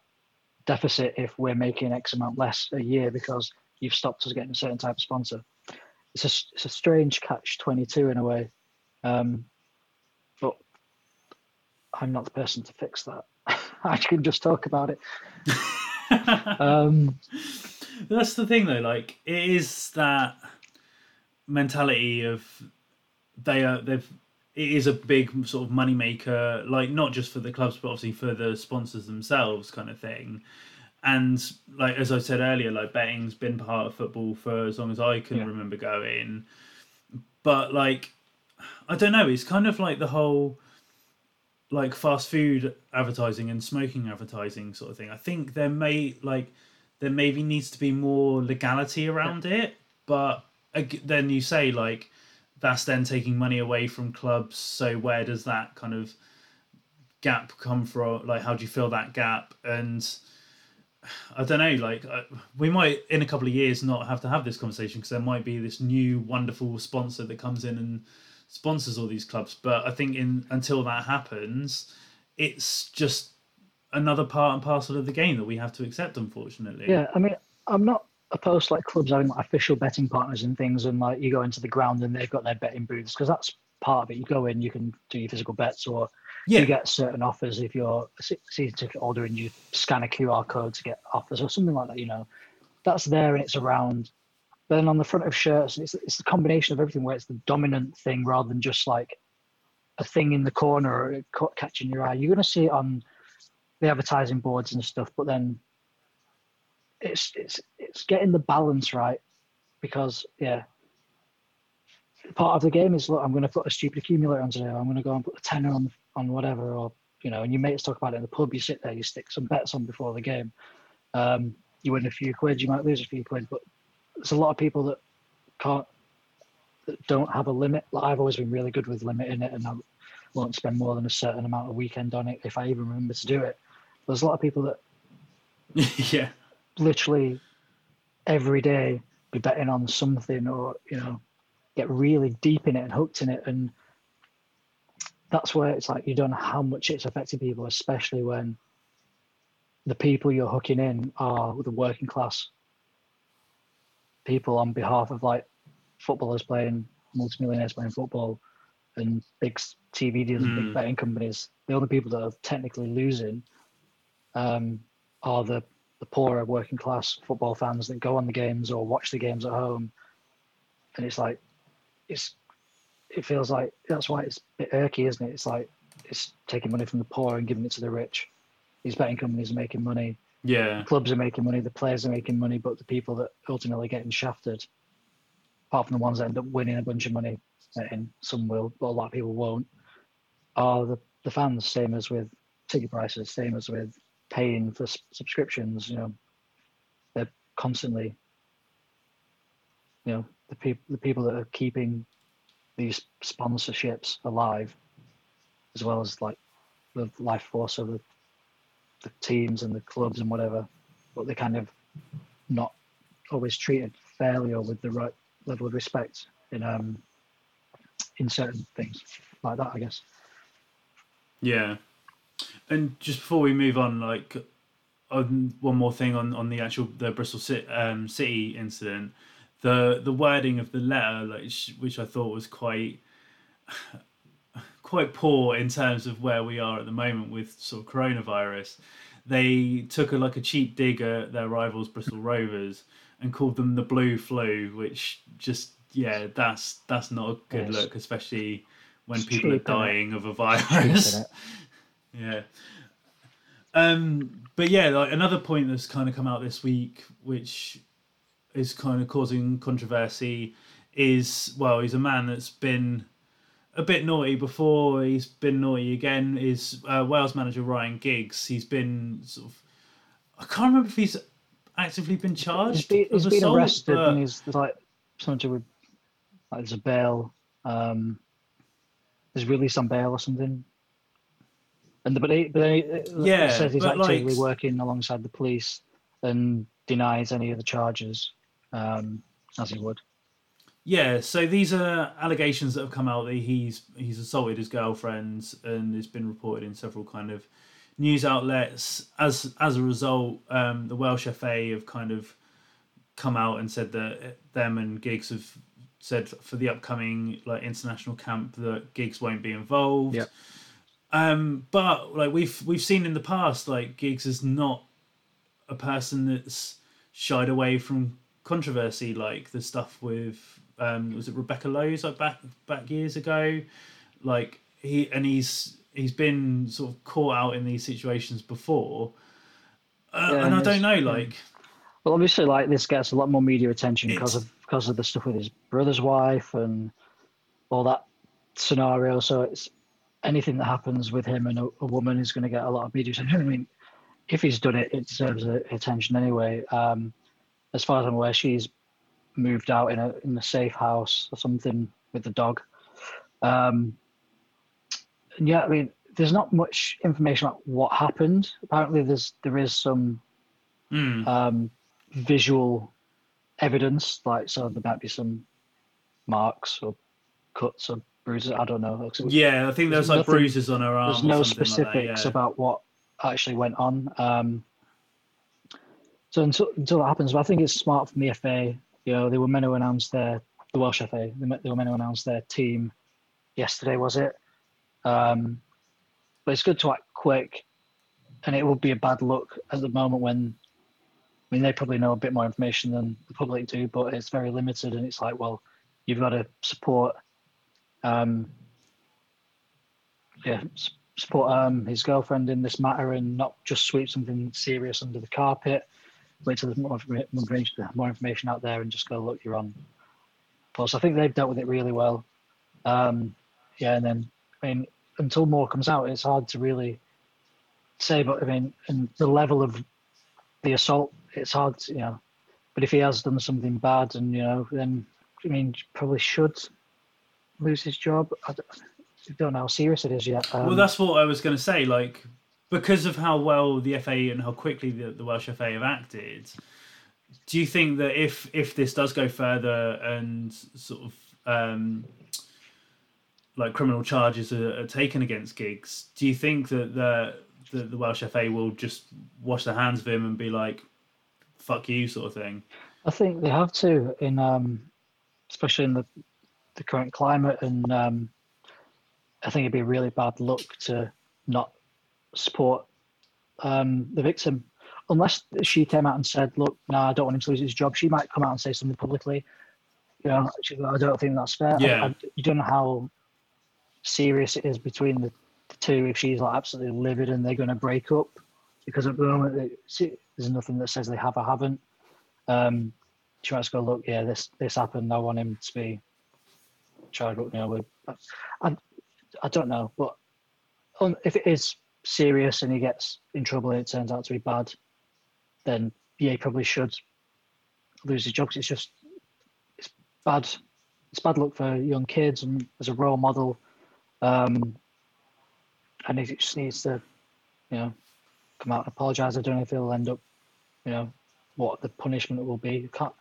deficit if we're making X amount less a year because you've stopped us getting a certain type of sponsor? It's a, it's a strange catch twenty-two in a way, um, but I'm not the person to fix that. I can just talk about it. um, That's the thing though, like, it is that mentality of they are, they've, it is a big sort of money maker, like not just for the clubs, but obviously for the sponsors themselves kind of thing. And like, as I said earlier, like betting's been part of football for as long as I can yeah. remember going. But like, I don't know, it's kind of like the whole like fast food advertising and smoking advertising sort of thing. I think there may like, there maybe needs to be more legality around yeah. it. But then you say like, that's then taking money away from clubs. So where does that kind of gap come from? Like, how do you fill that gap? And I don't know, like I, we might in a couple of years not have to have this conversation because there might be this new wonderful sponsor that comes in and sponsors all these clubs. But I think in until that happens, it's just another part and parcel of the game that we have to accept, unfortunately. Yeah. I mean, I'm not, opposed like clubs having like official betting partners and things, and like you go into the ground and they've got their betting booths, because that's part of it. You go in, you can do your physical bets, or yeah. you get certain offers if you're a season ticket holder and you scan a Q R code to get offers or something like that. You know, that's there and it's around. But then on the front of shirts, it's it's the combination of everything where it's the dominant thing rather than just like a thing in the corner or catching your eye. You're going to see it on the advertising boards and stuff, but then it's it's it's getting the balance right, because yeah, part of the game is, look, I'm going to put a stupid accumulator on today, or I'm going to go and put a tenner on on whatever, or you know, and your mates talk about it in the pub, you sit there, you stick some bets on before the game, um you win a few quid, you might lose a few quid, but there's a lot of people that can't, that don't have a limit. Like, I've always been really good with limiting it, and I won't spend more than a certain amount of weekend on it if I even remember to do it. There's a lot of people that yeah literally every day be betting on something, or you know, get really deep in it and hooked in it, and that's where it's like, you don't know how much it's affecting people, especially when the people you're hooking in are the working class people on behalf of like footballers playing, multimillionaires playing football, and big T V deals mm. and big betting companies. The only people that are technically losing um, are the the poorer working class football fans that go on the games or watch the games at home. And it's like, it's, it feels like, that's why it's a bit irky, isn't it? It's like, it's taking money from the poor and giving it to the rich. These betting companies are making money. Yeah. Clubs are making money. The players are making money, but the people that ultimately are getting shafted, apart from the ones that end up winning a bunch of money, and some will, but a lot of people won't, are the, the fans, same as with ticket prices, same as with paying for subscriptions. You know, they're constantly, you know, the people the people that are keeping these sponsorships alive, as well as like the life force of the, the teams and the clubs and whatever, but they're kind of not always treated fairly or with the right level of respect in um in certain things like that, I guess. Yeah. And just before we move on, like, on one more thing on, on the actual the Bristol City, um, City incident, the the wording of the letter, like, which I thought was quite quite poor in terms of where we are at the moment with sort of coronavirus. They took a, like a cheap dig at their rivals Bristol Rovers and called them the Blue Flu, which just, yeah, that's that's not a good yes. look, especially when it's people cheap, are dying of a virus. Yeah. Um, but yeah, like another point that's kind of come out this week, which is kind of causing controversy, is, well, he's a man that's been a bit naughty before, he's been naughty again, is uh, Wales manager Ryan Giggs. He's been sort of, I can't remember if he's actively been charged. He's been, he's been assault, arrested, but... and he's like something to do with, like, there's a bail, um, he's released on bail or something. And the, but, he, but then he yeah, says he's actively like, working alongside the police and denies any of the charges, um, as he would. Yeah, so these are allegations that have come out that he's he's assaulted his girlfriend, and it's been reported in several kind of news outlets. As as a result, um, the Welsh F A have kind of come out and said that them and Giggs have said for the upcoming like international camp that Giggs won't be involved. Yep. Um, but like we've we've seen in the past, like Giggs is not a person that's shied away from controversy, like the stuff with. Um, was it Rebecca Lowe's like back back years ago, like he and he's he's been sort of caught out in these situations before, uh, yeah, and, and I don't know like. Well, obviously, like this gets a lot more media attention because of because of the stuff with his brother's wife and all that scenario. So it's anything that happens with him and a, a woman is going to get a lot of media attention. I mean, if he's done it, it deserves attention anyway. Um, as far as I'm aware, she's. Moved out in a in a safe house or something with the dog. Um, yeah, I mean, there's not much information about what happened. Apparently, there's there is some mm. um, visual evidence, like so there might be some marks or cuts or bruises. I don't know. Yeah, I think there's, there's like nothing, bruises on her arm. There's no specifics like that, yeah. about what actually went on. Um, so until until that happens, but I think it's smart from the F A. You know, they were meant to announce their, the Welsh F A, they were meant to announce their team yesterday, was it? Um, but it's good to act quick, and it would be a bad look at the moment when, I mean, they probably know a bit more information than the public do, but it's very limited, and it's like, well, you've got to support, um, yeah, support um, his girlfriend in this matter and not just sweep something serious under the carpet. Wait till there's more, more information out there and just go, look, you're on. Plus, I think they've dealt with it really well. Um, yeah, and then, I mean, until more comes out, it's hard to really say, but I mean, and the level of the assault, it's hard to, you know, but if he has done something bad and, you know, then, I mean, probably should lose his job. I don't know how serious it is yet. Um, well, that's what I was going to say, like, because of how well the F A and how quickly the, the Welsh F A have acted, do you think that if if this does go further and sort of um, like criminal charges are, are taken against Giggs, do you think that the, the the Welsh F A will just wash their hands of him and be like, "Fuck you," sort of thing? I think they have to, in um, especially in the the current climate, and um, I think it'd be a really bad look to not. Support um, the victim, unless she came out and said, "Look, no, nah, I don't want him to lose his job." She might come out and say something publicly. You know, she, I don't think that's fair. Yeah. I, I, you don't know how serious it is between the, the two. If she's like absolutely livid and they're going to break up, because at the moment it, there's nothing that says they have or haven't. Um, she might just go, "Look, yeah, this this happened. I want him to be charged up." You know, with, I I don't know, but on, if it is. Serious and he gets in trouble and it turns out to be bad, then yeah, he probably should lose his job. Cause it's just it's bad. It's bad luck for young kids and as a role model, um, and he just needs to, you know, come out and apologise. I don't know if he'll end up, you know, what the punishment will be. You can't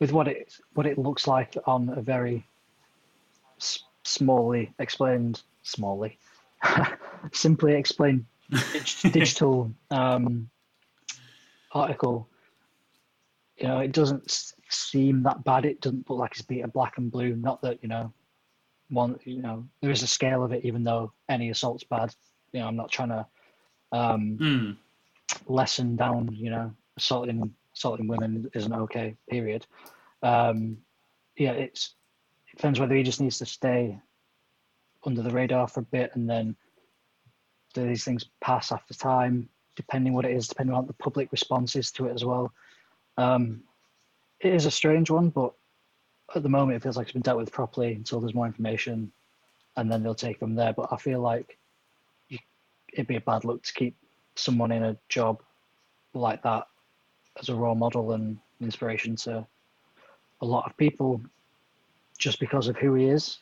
with what it what it looks like on a very s- smallly explained, smallly. Simply explain digital um, article. You know, it doesn't seem that bad. It doesn't look like it's beat a black and blue. Not that, you know, one. You know, there is a scale of it. Even though any assault's bad, you know, I'm not trying to um, mm. lessen down. You know, assaulting assaulting women isn't okay, period. Um, yeah, it's, it depends whether he just needs to stay under the radar for a bit and then do these things pass after time, depending what it is, depending on the public responses to it as well. Um, it is a strange one, but at the moment it feels like it's been dealt with properly until there's more information, and then they'll take from there. But I feel like you, it'd be a bad look to keep someone in a job like that as a role model and inspiration to a lot of people just because of who he is.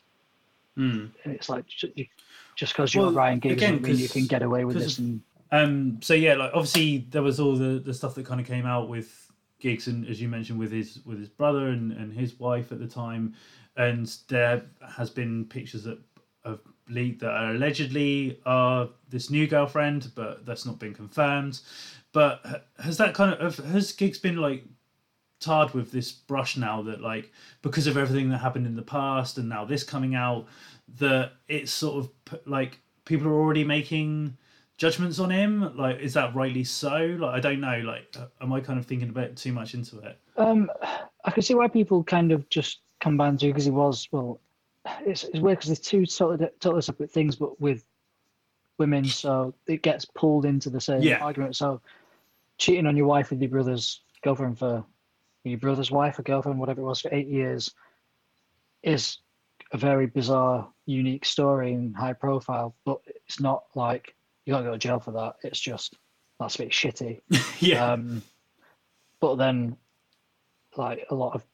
Mm. And it's like, just because you're well, Ryan Giggs again, mean you can get away with this. And um, so yeah, like obviously there was all the, the stuff that kind of came out with Giggs, and as you mentioned, with his with his brother and, and his wife at the time, and there has been pictures that of leaked that are allegedly are this new girlfriend, but that's not been confirmed. But has that kind of has Giggs been like tarred with this brush now that like because of everything that happened in the past and now this coming out, that it's sort of like people are already making judgments on him? Like, is that rightly so? Like, I don't know. Like, am I kind of thinking about too much into it? Um, I can see why people kind of just combine to, because he was, well, it's, it's weird because there's two totally, totally separate things, but with women, so it gets pulled into the same yeah. argument. So cheating on your wife with your brother's girlfriend for your brother's wife or girlfriend, whatever it was, for eight years is a very bizarre, unique story and high profile, but it's not like you got to go to jail for that. It's just, that's a bit shitty. yeah. Um, but then, like, a lot of,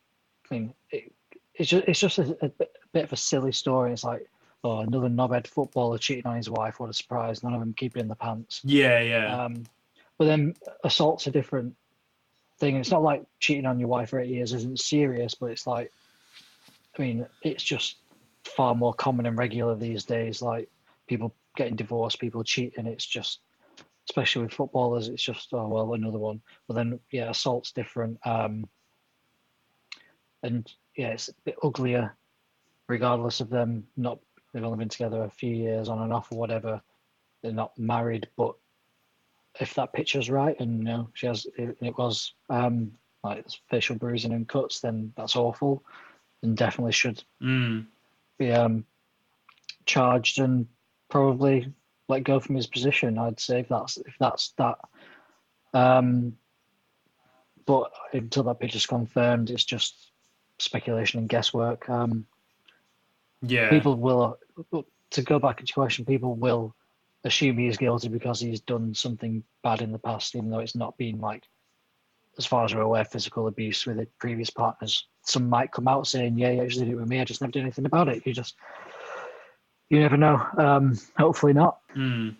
I mean, it, it's just, it's just a, a bit of a silly story. It's like, oh, another knobhead footballer cheating on his wife. What a surprise. None of them keep it in the pants. Yeah, yeah. Um, but then assaults are different. Thing. It's not like cheating on your wife for eight years isn't serious, but it's like, I mean, it's just far more common and regular these days. Like people getting divorced, people cheating. It's just, especially with footballers, it's just, oh well, another one. But then, yeah, assault's different, um, and yeah, it's a bit uglier, regardless of them not. They've only been together a few years on and off or whatever. They're not married, but. If that picture's right, and you know she has, it, it was um, like facial bruising and cuts, then that's awful, and definitely should mm. be um, charged and probably let go from his position. I'd say if that's if that's that. Um, but until that picture's confirmed, it's just speculation and guesswork. Um, yeah, people will. To go back to your question, people will. Assume he is guilty because he's done something bad in the past, even though it's not been like, as far as we're aware, physical abuse with previous partners. Some might come out saying, yeah, you actually did it with me. I just never did anything about it. You just, you never know. Um, hopefully not. Mm.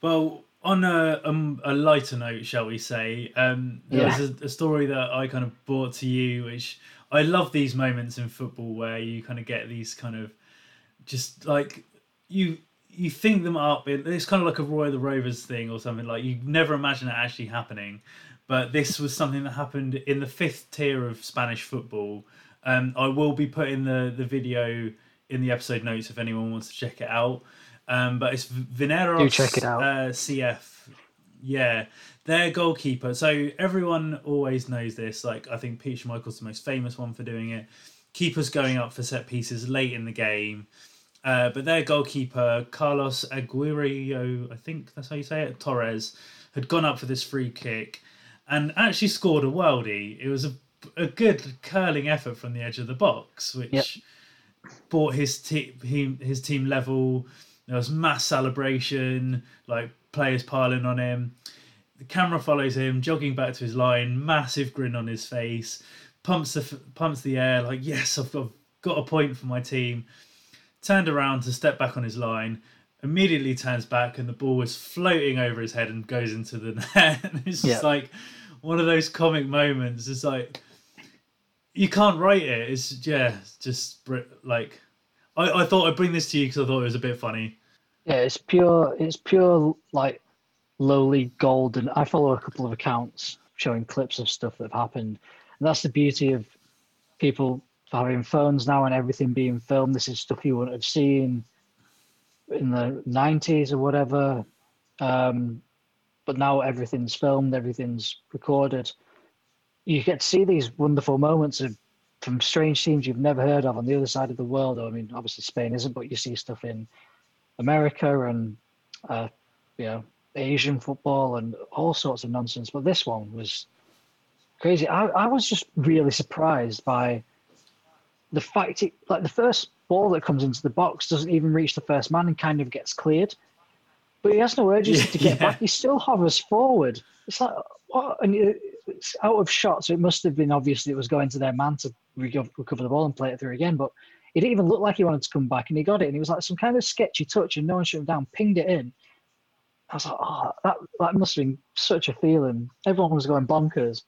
Well, on a, um, a lighter note, shall we say, um, there's yeah. a, a story that I kind of brought to you, which I love these moments in football where you kind of get these kind of just like you, you think them up. It's kind of like a Roy of the Rovers thing or something, like you never imagine it actually happening, but this was something that happened in the fifth tier of Spanish football. Um, I will be putting the, the video in the episode notes if anyone wants to check it out. Um, but it's Vineros check it out. Uh, C F. Yeah. Their goalkeeper. So everyone always knows this. Like I think Pete Schmeichel's the most famous one for doing it. Keepers going up for set pieces late in the game. Uh, but their goalkeeper, Carlos Aguirre, I think that's how you say it, Torres, had gone up for this free kick and actually scored a worldie. It was a, a good curling effort from the edge of the box, which yep. brought his, te- he, his team level. There was mass celebration, like players piling on him. The camera follows him, jogging back to his line, massive grin on his face, pumps the, pumps the air, like, yes, I've got, got a point for my team. Turned around to step back on his line, immediately turns back and the ball was floating over his head and goes into the net. And it's just yeah. like one of those comic moments. It's like, you can't write it. It's, yeah, just like, I, I thought I'd bring this to you because I thought it was a bit funny. Yeah, it's pure, it's pure like lowly golden. I follow a couple of accounts showing clips of stuff that have happened. And that's the beauty of people having phones now and everything being filmed. This is stuff you wouldn't have seen in the nineties or whatever. Um, but now everything's filmed, everything's recorded. you get to see these wonderful moments of, from strange teams you've never heard of on the other side of the world. I mean, obviously Spain isn't, but you see stuff in America and, uh, you know, Asian football and all sorts of nonsense. But this one was crazy. I, I was just really surprised by the fact it, like the first ball that comes into the box doesn't even reach the first man and kind of gets cleared. But he has no urgency yeah. to get back. He still hovers forward. It's like, what? And it's out of shot, so it must have been obvious that it was going to their man to recover the ball and play it through again. But it didn't even look like he wanted to come back, and he got it. And it was like some kind of sketchy touch, and no one shut him down, pinged it in. I was like, oh, that, that must have been such a feeling. Everyone was going bonkers.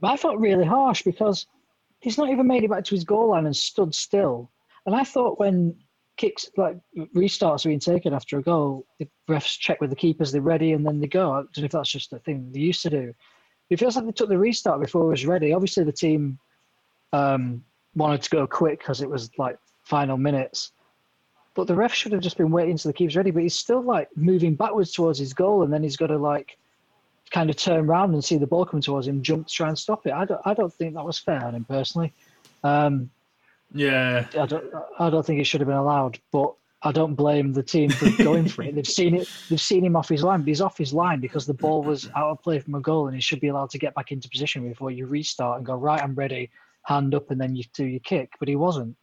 But I felt really harsh because he's not even made it back to his goal line and stood still. And I thought when kicks, like restarts are being taken after a goal, the refs check with the keepers, they're ready, and then they go. I don't know if that's just a thing they used to do. It feels like they took the restart before it was ready. Obviously, the team um, wanted to go quick because it was like final minutes. But the ref should have just been waiting until the keeper's ready. But he's still like moving backwards towards his goal, and then he's got to like kind of turn around and see the ball coming towards him, jump to try and stop it. I don't, I don't think that was fair on him personally. Um, yeah, I don't, I don't think it should have been allowed. But I don't blame the team for going for it. They've seen it. They've seen him off his line. But he's off his line because the ball was out of play from a goal, and he should be allowed to get back into position before you restart and go, right, I'm ready, hand up, and then you do your kick. But he wasn't.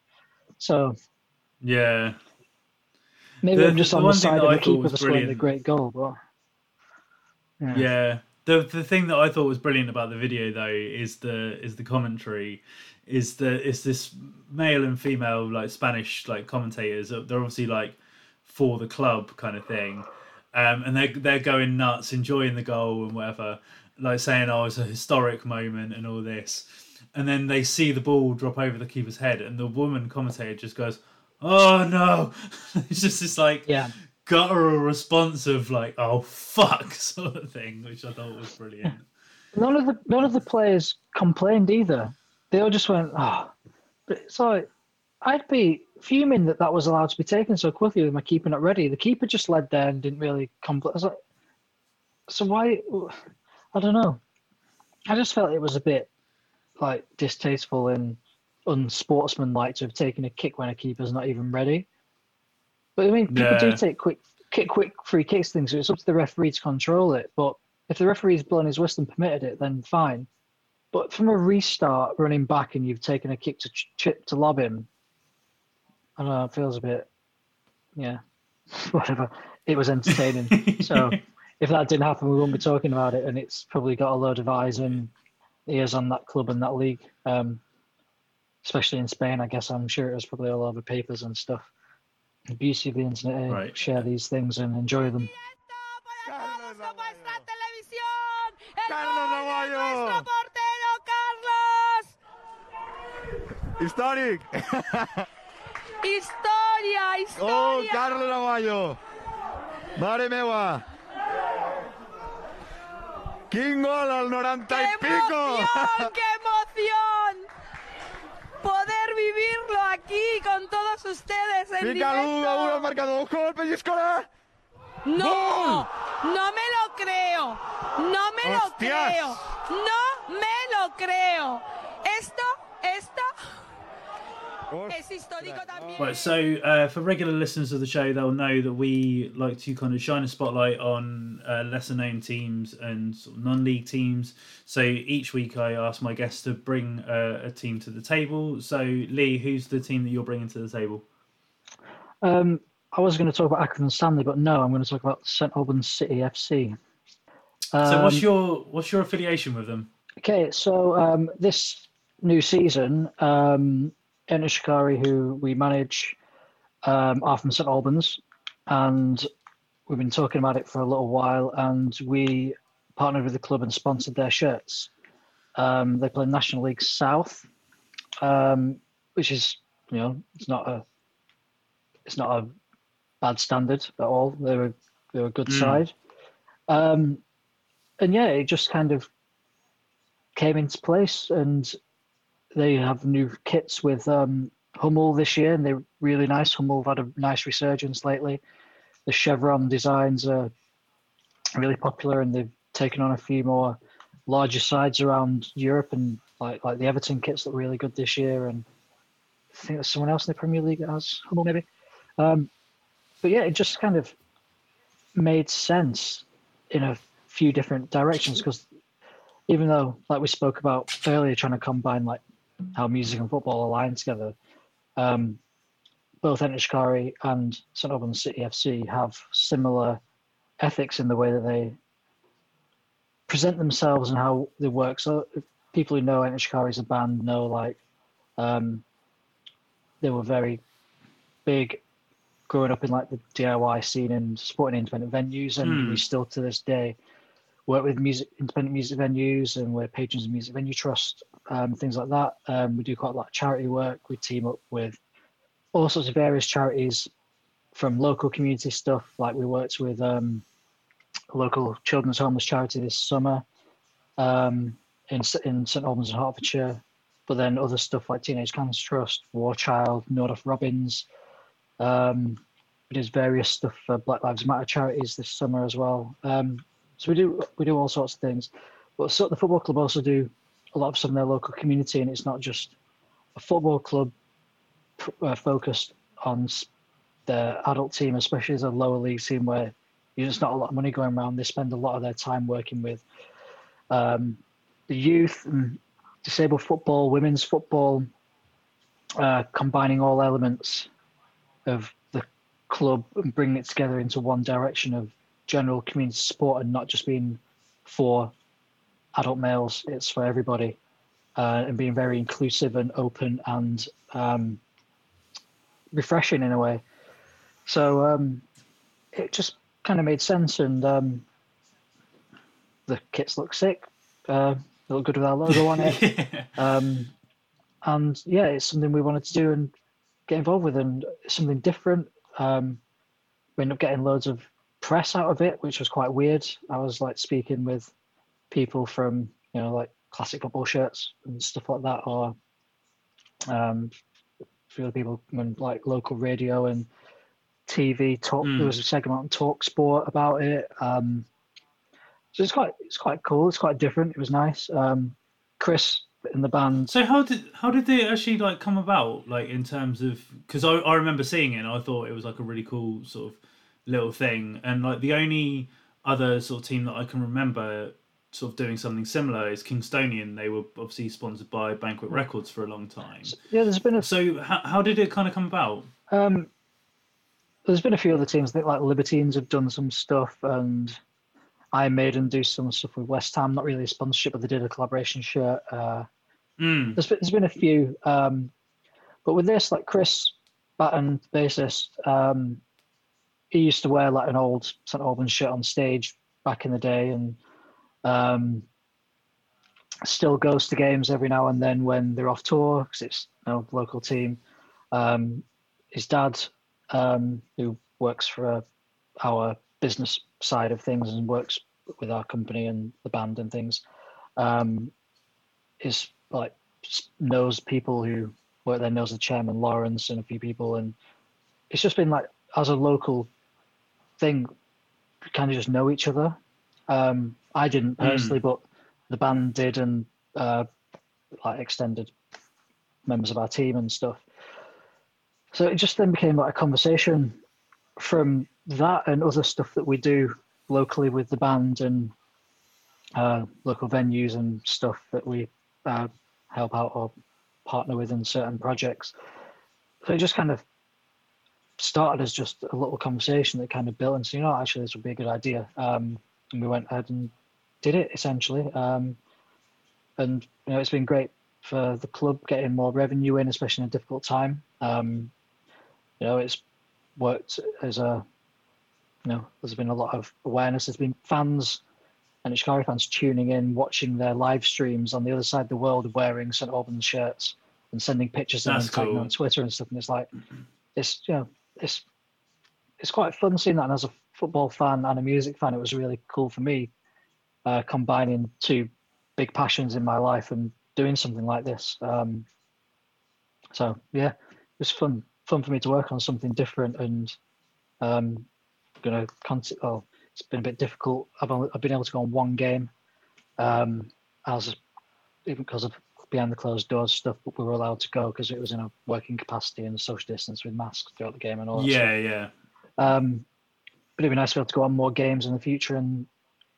So yeah. Maybe the, I'm just the on the side of the keeper that's scoring the great goal. But, yeah. yeah. The the thing that I thought was brilliant about the video though is the is the commentary, is the is this male and female like Spanish like commentators. They're obviously like for the club kind of thing. Um, and they they're going nuts, enjoying the goal and whatever, like saying, oh, it's a historic moment and all this. And then they see the ball drop over the keeper's head, and the woman commentator just goes, oh no. It's just this like yeah. guttural response of like, oh fuck, sort of thing, which I thought was brilliant. None of the none of the players complained either. They all just went, oh. So I'd be fuming that that was allowed to be taken so quickly with my keeper not ready. The keeper just led there and didn't really complain. I was like, so why? I don't know. I just felt it was a bit like distasteful and unsportsmanlike to have taken a kick when a keeper's not even ready. But I mean, people yeah. do take quick, kick, quick free kicks things, so it's up to the referee to control it. But if the referee's blown his whistle and permitted it, then fine. But from a restart, running back and you've taken a kick to ch- chip to lob him, I don't know. It feels a bit, yeah, whatever. It was entertaining. So if that didn't happen, we wouldn't be talking about it, and it's probably got a load of eyes and ears on that club and that league. Um, Especially in Spain, I guess. I'm sure it was probably all over papers and stuff. The beauty of the internet, right. Share these things and enjoy them. Carlos Aguirre! Historic! Historia, historia! Oh, Carlos Aguirre! Madre mía! ¡Qué gol al noventa y pico! ¡Qué emoción! Poder vivirlo aquí con todos ustedes en directo. Picalu, marcado dos golpes y escolar. No, no me lo creo, no me Hostias. Lo creo, no me lo creo. Esto, esto es histórico también. Right, so uh, for regular listeners of the show, they'll know that we like to kind of shine a spotlight on uh, lesser-known teams and sort of non-league teams. So each week I ask my guests to bring uh, a team to the table. So Lee, who's the team that you're bringing to the table? Um. I was going to talk about Accrington Stanley, but no, I'm going to talk about Saint Albans City F C. Um, so, what's your what's your affiliation with them? Okay, so um, this new season, um, Enter Shikari, who we manage, um, are from Saint Albans, and we've been talking about it for a little while. And we partnered with the club and sponsored their shirts. Um, they play National League South, um, which is you know it's not a it's not a bad standard at all. They were they were a good mm. side, um, and yeah, it just kind of came into place. And they have new kits with um, Hummel this year, and they're really nice. Hummel have had a nice resurgence lately. The chevron designs are really popular, and they've taken on a few more larger sides around Europe, and like like the Everton kits look really good this year, and I think there's someone else in the Premier League that has Hummel maybe. Um, but yeah, it just kind of made sense in a few different directions, because even though, like we spoke about earlier, trying to combine like how music and football align together, um, both Enter Shikari and Saint Albans City F C have similar ethics in the way that they present themselves and how they work. So people who know Enter Shikari as a band know, like, um, they were very big growing up in like the D I Y scene and supporting independent venues, and mm. we still to this day work with music, independent music venues, and we're patrons of Music Venue Trust, um, things like that. Um, we do quite a lot of charity work. We team up with all sorts of various charities, from local community stuff, like we worked with um, a local children's homeless charity this summer um, in in Saint Albans and Hertfordshire, but then other stuff like Teenage Cancer Trust, War Child, Nordoff Robbins. Um, we did various stuff for Black Lives Matter charities this summer as well. Um, so we do we do all sorts of things. But so the football club also do a lot of stuff in their local community, and it's not just a football club uh, focused on their adult team, especially as a lower league team where there's not a lot of money going around. They spend a lot of their time working with um, the youth and disabled football, women's football, uh, combining all elements of the club and bringing it together into one direction of general community support, and not just being for adult males, it's for everybody, uh, and being very inclusive and open and um, refreshing in a way. So um, it just kind of made sense, and um, the kits look sick. Uh, They look good with our logo on it. yeah. Um, and yeah, it's something we wanted to do and get involved with, and something different. Um, we ended up getting loads of press out of it, which was quite weird. I was like speaking with people from, you know, like classic football shirts and stuff like that, or um, few other people on like local radio and T V talk. Mm. There was a segment on Talk Sport about it. Um, So it's quite it's quite cool. It's quite different. It was nice. Um, Chris in the band. So how did how did they actually like come about? Like in terms of, because I, I remember seeing it and I thought it was like a really cool sort of little thing. And like the only other sort of team that I can remember sort of doing something similar is Kingstonian. They were obviously sponsored by Banquet Records for a long time. So, yeah, there's been a. So how how did it kind of come about? Um, there's been a few other teams. I think like Libertines have done some stuff, and I made them do some stuff with West Ham, not really a sponsorship, but they did a collaboration shirt. Uh, mm. there's, been, there's been a few. Um, but with this, like Chris Batten, the bassist, um, he used to wear like an old Saint Albans shirt on stage back in the day, and um, still goes to games every now and then when they're off tour, because it's a you know, local team. Um, his dad, um, who works for uh, our business side of things and works with our company and the band and things, um, is like knows people who work there, knows the chairman Lawrence and a few people, and it's just been like as a local thing, we kind of just know each other. Um, I didn't personally, mm. but the band did, and uh, like extended members of our team and stuff. So it just then became like a conversation from that and other stuff that we do locally with the band and uh, local venues and stuff that we uh, help out or partner with in certain projects. So it just kind of started as just a little conversation that kind of built and said, you know, actually this would be a good idea. Um, and we went ahead and did it essentially. Um, and you know, it's been great for the club getting more revenue in, especially in a difficult time. Um, you know, it's worked as a, you know, there's been a lot of awareness. There's been fans and Shikari fans tuning in, watching their live streams on the other side of the world, wearing Saint Albans shirts and sending pictures and cool. on Twitter and stuff. And it's like, it's you know, it's it's quite fun seeing that. And as a football fan and a music fan, it was really cool for me, uh, combining two big passions in my life and doing something like this. Um, so yeah, it was fun, fun for me to work on something different and. Um, Going to, well, it's been a bit difficult. I've only, I've been able to go on one game um, as even because of behind the closed doors stuff, but we were allowed to go because it was in a working capacity and social distance with masks throughout the game and all that. Yeah, stuff. yeah. Um, but it'd be nice to be able to go on more games in the future and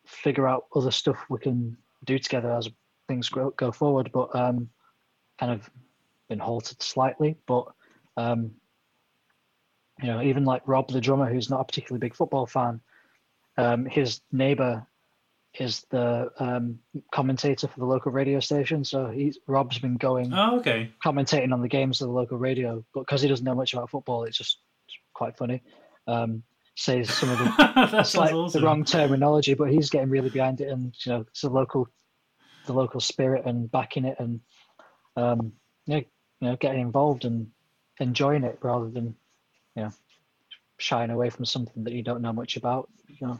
figure out other stuff we can do together as things go, go forward. But um, kind of been halted slightly. But um, you know, even like Rob, the drummer, who's not a particularly big football fan, um, his neighbour is the um, commentator for the local radio station. So he's, Rob's been going oh, okay. commentating on the games of the local radio, but because he doesn't know much about football, it's just it's quite funny. Um, says some of the, like awesome. the wrong terminology, but he's getting really behind it, and you know, it's the local, the local spirit and backing it, and um, you know, you know, getting involved and enjoying it rather than, you know, shying away from something that you don't know much about. You know,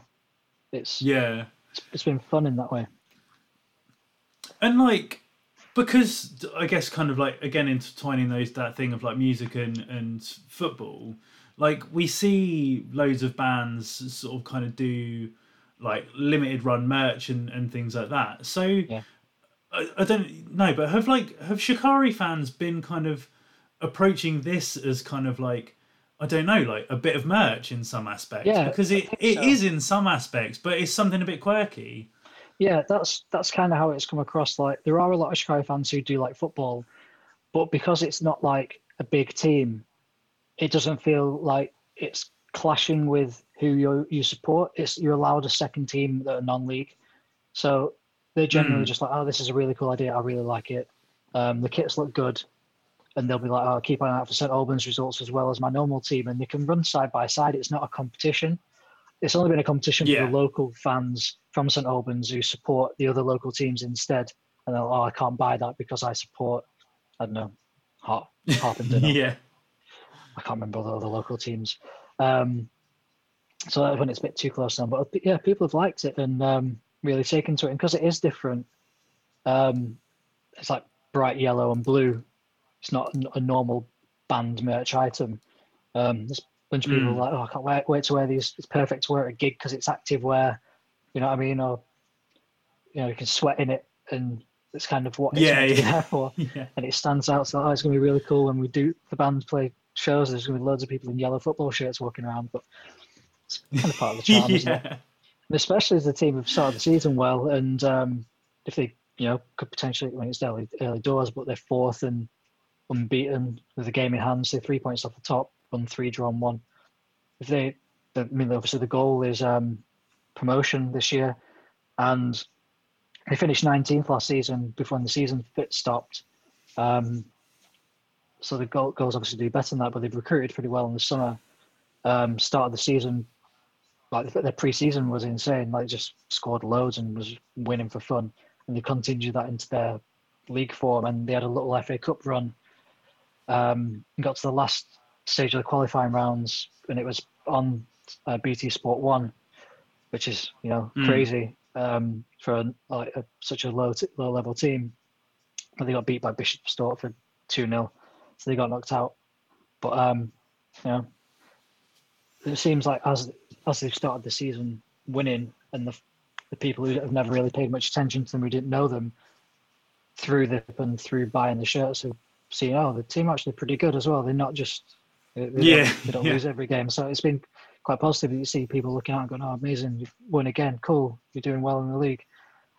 it's yeah. It's been fun in that way. And like, because I guess kind of like, again, intertwining those, that thing of like music and, and football, like we see loads of bands sort of kind of do like limited run merch and, and things like that. So yeah. I, I don't know, but have like, have Shikari fans been kind of approaching this as kind of like, I don't know, like a bit of merch in some aspects, yeah, because it, it so. is in some aspects, but it's something a bit quirky. Yeah, that's that's kind of how it's come across. Like there are a lot of Shikari fans who do like football, but because it's not like a big team, it doesn't feel like it's clashing with who you you support. It's you're allowed a second team that are non-league, so they're generally mm. just like, oh, this is a really cool idea. I really like it. Um, the kits look good. And they'll be like, oh, keep an eye out for Saint Albans results as well as my normal team. And they can run side by side. It's not a competition. It's only been a competition yeah. for the local fans from Saint Albans who support the other local teams instead. And they're like, oh, I can't buy that because I support, I don't know, Har- Harpenden. yeah. I can't remember the other local teams. Um, so that's when it's a bit too close now. But yeah, people have liked it and um, really taken to it. And because it is different, um, it's like bright yellow and blue. It's not a normal band merch item. Um, there's a bunch of people mm. like, oh, I can't wait, wait to wear these. It's perfect to wear at a gig because it's active wear. You know what I mean? Or, you know, you can sweat in it and it's kind of what it's yeah, yeah. there for. yeah. And it stands out. So oh, it's going to be really cool when we do the band play shows. There's going to be loads of people in yellow football shirts walking around, but it's kind of part of the charm, yeah. isn't it? And especially as the team have started the season well, and um, if they, you know, could potentially, when it's early, early doors, but they're fourth and unbeaten with the game in hand, so three points off the top, won three, drawn one. If they, I mean, obviously the goal is um, promotion this year, and they finished nineteenth last season before the season fit stopped. Um, so the goal, goals obviously do better than that, but they've recruited pretty well in the summer. Um, start of the season, like their pre-season was insane. Like just scored loads and was winning for fun, and they continued that into their league form. And they had a little F A Cup run. Um, got to the last stage of the qualifying rounds, and it was on uh, B T Sport One, which is you know mm. crazy um, for a, like a, such a low t- low level team. But they got beat by Bishop Stortford two nil, so they got knocked out. But um, you know, it seems like as as they've started the season winning, and the the people who have never really paid much attention to them, who didn't know them, through the and through buying the shirts. So, See, oh, the team actually pretty good as well. They're not just they, they yeah, don't, they don't yeah. lose every game. So it's been quite positive. You see people looking out and going, "Oh, amazing! You've won again. Cool. You're doing well in the league."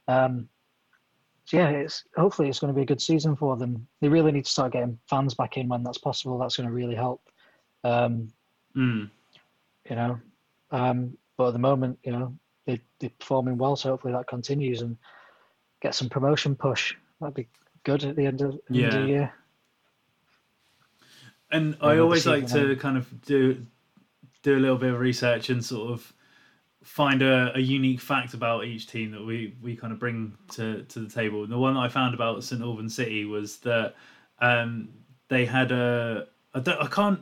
Um, so yeah, it's hopefully it's going to be a good season for them. They really need to start getting fans back in when that's possible. That's going to really help. Um, mm. You know, um, but at the moment, you know, they they're performing well. So hopefully that continues and get some promotion push. That'd be good at the end of, yeah. end of the year. And I always like to kind of do do a little bit of research and sort of find a, a unique fact about each team that we, we kind of bring to, to the table. And the one that I found about Saint Albans City was that um, they had a... I, don't, I can't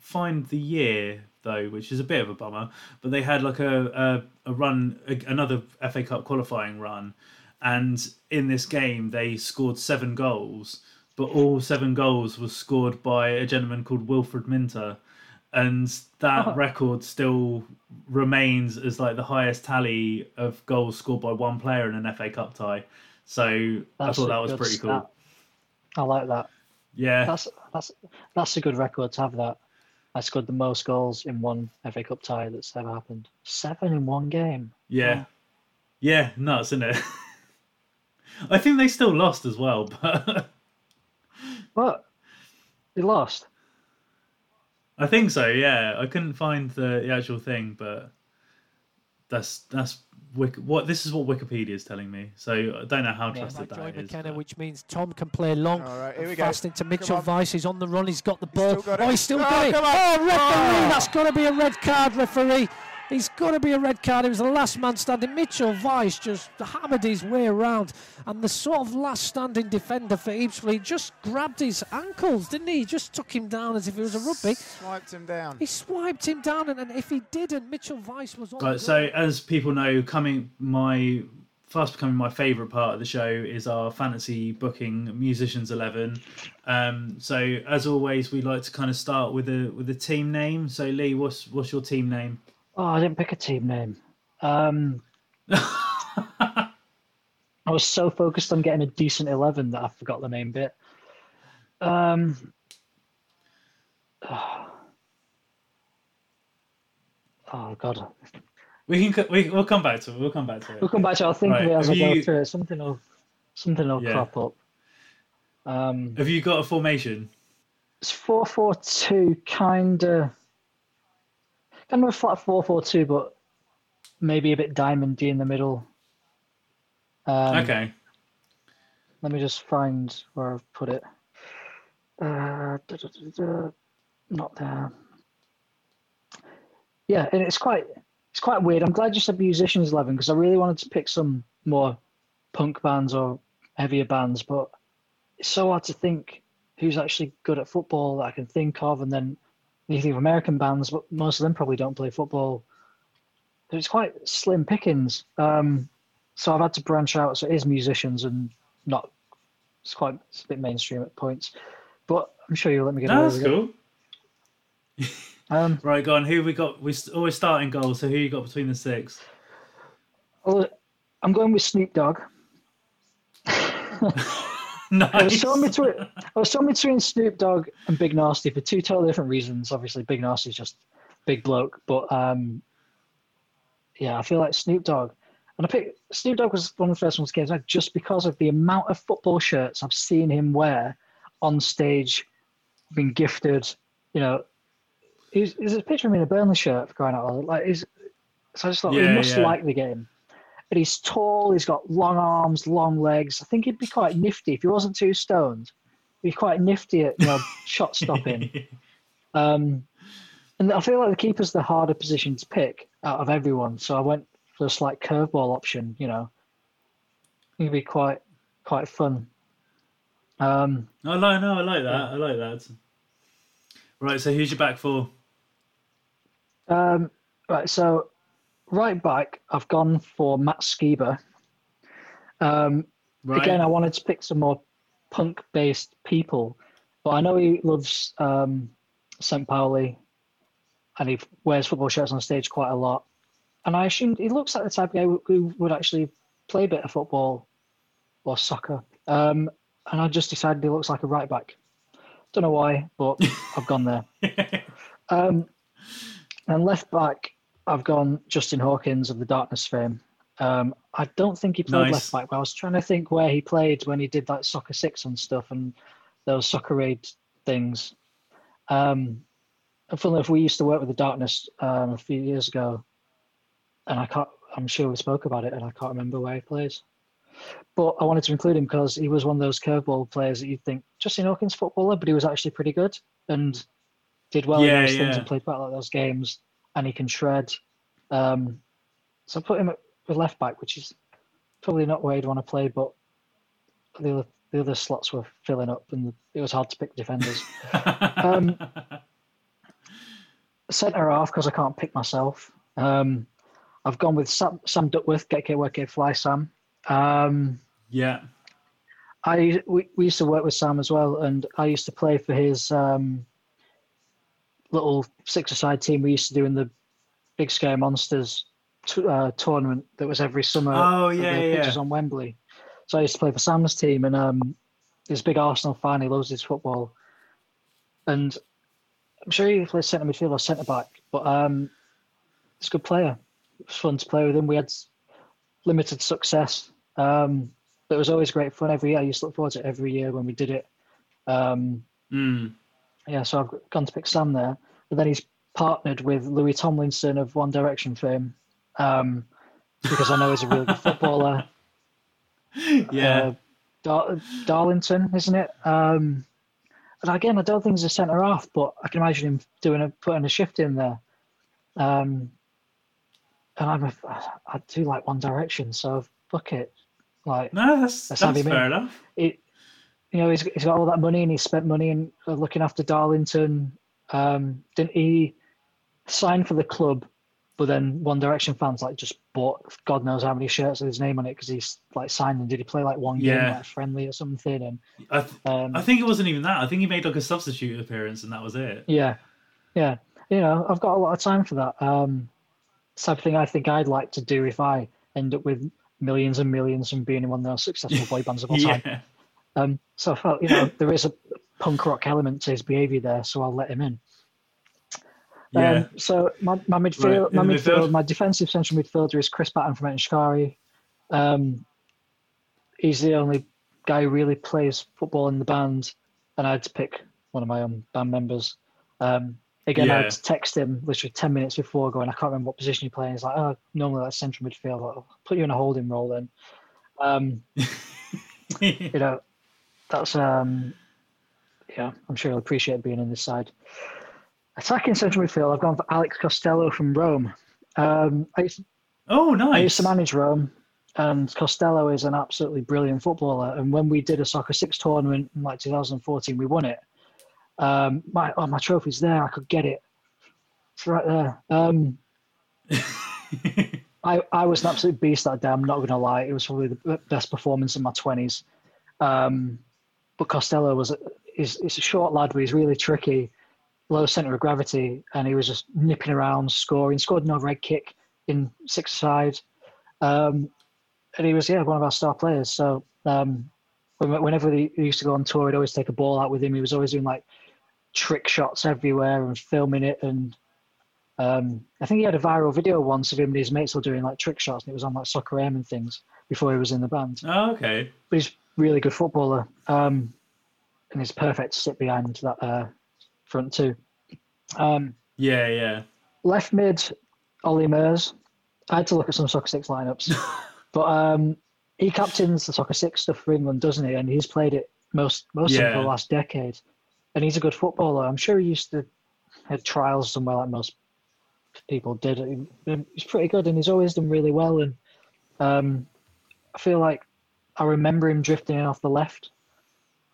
find the year, though, which is a bit of a bummer, but they had like a, a, a run, a, another F A Cup qualifying run. And in this game, they scored seven goals, but all seven goals were scored by a gentleman called Wilfred Minter, and that oh. record still remains as like the highest tally of goals scored by one player in an F A Cup tie. So that's I thought that was pretty stat. cool. I like that. Yeah, that's that's that's a good record to have. That I scored the most goals in one F A Cup tie that's ever happened. Seven in one game. Yeah, yeah, yeah nuts, isn't it? I think they still lost as well, but what? They lost. I think so. Yeah, I couldn't find the, the actual thing, but that's that's Wik- what this is what Wikipedia is telling me. So I don't know how trusted yeah, that Joy is. McKenna, which means Tom can play long, All right, here we fast go. into Mitchell Weiss. He's on the run. He's got the ball. He's got oh, he's still oh, got it. Oh, referee! Oh. That's got to be a red card, referee. He's got to be a red card. He was the last man standing. Mitchell Weiss just hammered his way around. And the sort of last standing defender for Ebbsfleet just grabbed his ankles, didn't he? He just took him down as if it was a rugby. Swiped him down. He swiped him down. And, and if he didn't, Mitchell Weiss was on. Right, so as people know, coming my fast becoming my favourite part of the show is our fantasy booking Musicians eleven. Um, so as always, we like to kind of start with a with a team name. So Lee, what's what's your team name? Oh, I didn't pick a team name. Um, I was so focused on getting a decent eleven that I forgot the main bit. Um, oh. oh God, we can we we'll come back to it. We'll come back to it. We'll come back to it. I'll think right. of it as have I go you... through it. Something will something will yeah. crop up. Um, have you got a formation? It's four four two, kind of. Kind of a flat four four two, but maybe a bit diamondy in the middle. Um, okay. Let me just find where I've put it. Uh, da, da, da, da, not there. Yeah, and it's quite it's quite weird. I'm glad you said Musicians eleven because I really wanted to pick some more punk bands or heavier bands, but it's so hard to think who's actually good at football that I can think of, and then you think of American bands, but most of them probably don't play football. So it's quite slim pickings. Um, so I've had to branch out. So it is musicians and not. It's quite it's a bit mainstream at points, but I'm sure you'll let me get. No, that's cool. um, right, go on. Who have we got? We always start in goal. So who you got between the six? Well, I'm going with Snoop Dogg. Nice. I was torn between, I was torn between Snoop Dogg and Big Nasty for two totally different reasons. Obviously, Big Nasty's just big bloke, but um, yeah, I feel like Snoop Dogg. And I picked Snoop Dogg was one of the first ones to get just because of the amount of football shirts I've seen him wear on stage, being gifted. You know, he's, there's a picture of him in a Burnley shirt for crying out loud. Like, he's, so I just thought yeah, he must yeah. like the game. But he's tall, he's got long arms, long legs. I think he'd be quite nifty if he wasn't too stoned. He'd be quite nifty at, you know, shot stopping. Um, and I feel like the keeper's the harder position to pick out of everyone. So I went for a slight curveball option, you know. It'd be quite quite fun. Um, I like no, I like that. Yeah. I like that. Right, so who's your back four? Um, right, so right back, I've gone for Matt Skiba. Um, right. Again, I wanted to pick some more punk-based people, but I know he loves um, Saint Pauli, and he wears football shirts on stage quite a lot. And I assume he looks like the type of guy who, who would actually play a bit of football or soccer. Um, and I just decided he looks like a right back. Don't know why, but I've gone there. Um, and left back, I've gone Justin Hawkins of the Darkness fame. Um, I don't think he played nice. left back, but I was trying to think where he played when he did that Soccer Six and stuff and those Soccer Aid things. Um, and funnily enough, we used to work with the Darkness um, a few years ago, and I can't. I'm sure we spoke about it, and I can't remember where he plays. But I wanted to include him because he was one of those curveball players that you'd think Justin Hawkins footballer, but he was actually pretty good and did well yeah, in those yeah. things and played quite a lot of those games. And he can shred. Um, so I put him at left back, which is probably not where he'd want to play, but the other, the other slots were filling up and it was hard to pick defenders. um, Centre half, because I can't pick myself. Um, I've gone with Sam, Sam Duckworth, Get K, Work K, Fly Sam. Um, yeah. I we, we used to work with Sam as well, and I used to play for his... Um, little six-a-side team we used to do in the Big Scare Monsters t- uh, tournament that was every summer. Oh, yeah, yeah. Pitches on Wembley. So I used to play for Sam's team, and um, this big Arsenal fan, he loves his football. And I'm sure he plays centre midfield or centre back, but um, he's a good player. It was fun to play with him. We had limited success, um, but it was always great fun every year. I used to look forward to it every year when we did it. Um, mm. Yeah, so I've gone to pick Sam there. But then he's partnered with Louis Tomlinson of One Direction fame, um, because I know he's a really good footballer. Yeah. Uh, Dar- Darlington, isn't it? Um, and again, I don't think he's a centre-half, but I can imagine him doing a, putting a shift in there. Um, and I'm a, I do like One Direction, so fuck it. Like, no, that's, that's, that's fair in. enough. It, you know, he's, he's got all that money, and he spent money in uh, looking after Darlington. Um, didn't he sign for the club? But then One Direction fans like just bought God knows how many shirts with his name on it because he's like signed and did he play like one game yeah. like friendly or something? And I, th- um, I think it wasn't even that. I think he made like a substitute appearance and that was it. Yeah, yeah. You know, I've got a lot of time for that. Um, something I think I'd like to do if I end up with millions and millions from being in one of the most successful boy bands of all time. Yeah. Um, so I felt, you know, there is a punk rock element to his behaviour there, so I'll let him in. Yeah. Um, so my, my midfield, right. my midfield, midfield, my defensive central midfielder is Chris Batten from Enter Shikari. Um, he's the only guy who really plays football in the band, and I had to pick one of my own band members. Um, again, yeah. I had to text him literally ten minutes before going, I can't remember what position you're playing. He's like, oh, normally that's central midfield. I'll put you in a holding role then. Um, you know, that's um, yeah. I'm sure he'll appreciate being in this side. Attacking central midfield, I've gone for Alex Costello from Rome. Um, I used to, oh, nice. I used to manage Rome, and Costello is an absolutely brilliant footballer. And when we did a Soccer six tournament in like two thousand fourteen, we won it. Um, my oh, my trophy's there. I could get it. It's right there. Um, I I was an absolute beast that day. I'm not going to lie. It was probably the best performance in my twenties. Um, but Costello was is is a short lad, but he's really tricky. Low centre of gravity, and he was just nipping around, scoring, scored an overhead kick in six side. Um, and he was, yeah, one of our star players. So um, whenever he used to go on tour, he'd always take a ball out with him. He was always doing like trick shots everywhere and filming it. And um, I think he had a viral video once of him and his mates were doing like trick shots, and it was on like Soccer A M and things before he was in the band. Oh, okay. But he's a really good footballer. Um, and he's perfect to sit behind that. Uh, front two. Um, yeah, yeah. Left mid, Ollie Murs. I had to look at some Soccer six lineups. But um, he captains the Soccer six stuff for England, doesn't he? And he's played it most most yeah. of the last decade. And he's a good footballer. I'm sure he used to have trials somewhere like most people did. He, he's pretty good, and he's always done really well. And um, I feel like I remember him drifting in off the left.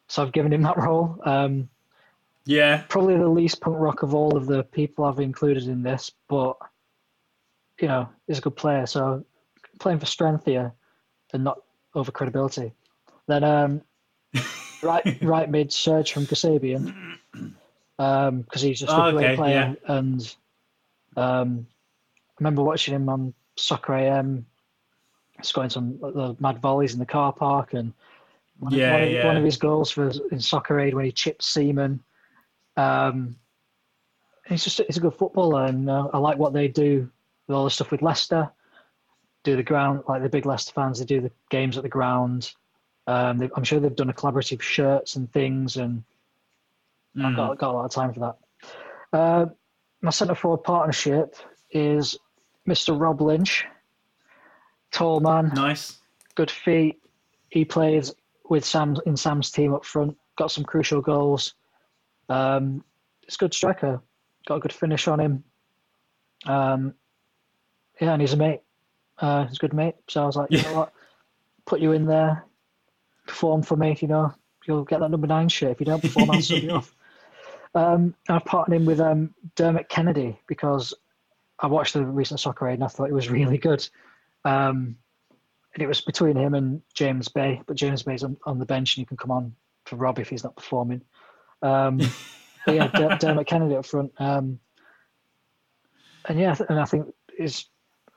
So I've given him that role. Um, Yeah. Probably the least punk rock of all of the people I've included in this, but, you know, he's a good player. So playing for strength here and not over credibility. Then um, right right mid, Serge from Kasabian, because um, he's just oh, a great okay, player. Yeah. And um, I remember watching him on Soccer A M, scoring some uh, mad volleys in the car park. And one, yeah, one, yeah. one of his goals for in Soccer Aid when he chipped Seaman. Um, he's just he's a good footballer, and uh, I like what they do with all the stuff with Leicester. Do the ground like the big Leicester fans? They do the games at the ground. Um, they, I'm sure they've done a collaborative shirts and things, and mm. I've got got a lot of time for that. Uh, my centre forward partnership is Mister Rob Lynch, tall man, nice, good feet. He plays with Sam in Sam's team up front. Got some crucial goals. Um, it's a good striker, got a good finish on him. Um, yeah, and he's a mate. Uh, he's a good mate. So I was like, you yeah. know what? Put you in there, perform for me. You know, you'll get that number nine shit. If you don't perform, I'll sub you off. Um, I've partnered him with um, Dermot Kennedy because I watched the recent Soccer Aid and I thought it was really good. Um, and it was between him and James Bay, but James Bay's on, on the bench, and you can come on for Rob if he's not performing. Um, But yeah, Dermot De- Kennedy up front. Um, and yeah, and I think his,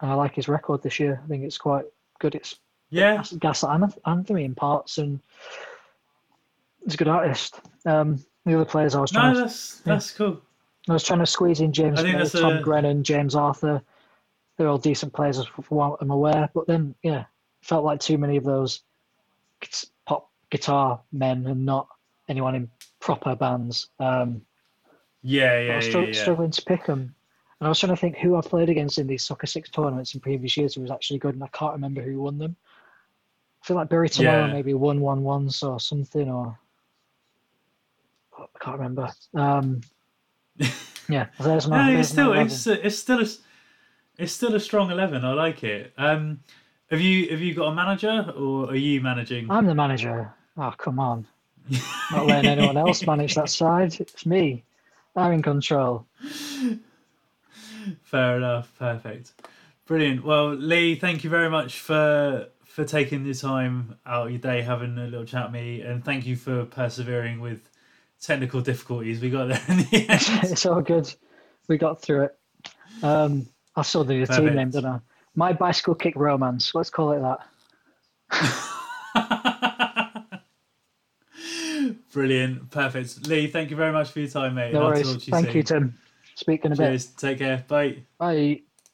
I like his record this year. I think it's quite good. It's yeah, Gaslight Anthem in parts, and he's a good artist. Um, the other players I was trying no, that's, to... No, yeah. that's cool. I was trying to squeeze in James May, Tom a... Grennan, James Arthur. They're all decent players as for what I'm aware. But then, yeah, felt like too many of those pop guitar men and not anyone in proper bands. Um, yeah, yeah, I was yeah, stru- yeah. struggling to pick them. And I was trying to think who I played against in these Soccer six tournaments in previous years who was actually good, and I can't remember who won them. I feel like Bury Tomorrow yeah. maybe won one once or something, or... I can't remember. Um, yeah, there's my, no, there's it's, still, my it's, it's still it's still it's still a strong eleven. I like it. Um, have you have you got a manager, or are you managing? I'm the manager. Oh come on! Not letting anyone else manage that side. It's me. I'm in control. Fair enough. Perfect. Brilliant. Well, Lee, thank you very much for for taking the time out of your day, having a little chat with me, and thank you for persevering with technical difficulties. We got there in the end. It's all good. We got through it. Um, I saw the Perfect. team name, didn't I? My Bicycle Kick Romance. Let's call it that. Brilliant. Perfect. Lee, thank you very much for your time, mate. No worries. Thank you, Tim. Speak in a bit. Cheers. Take care. Bye. Bye.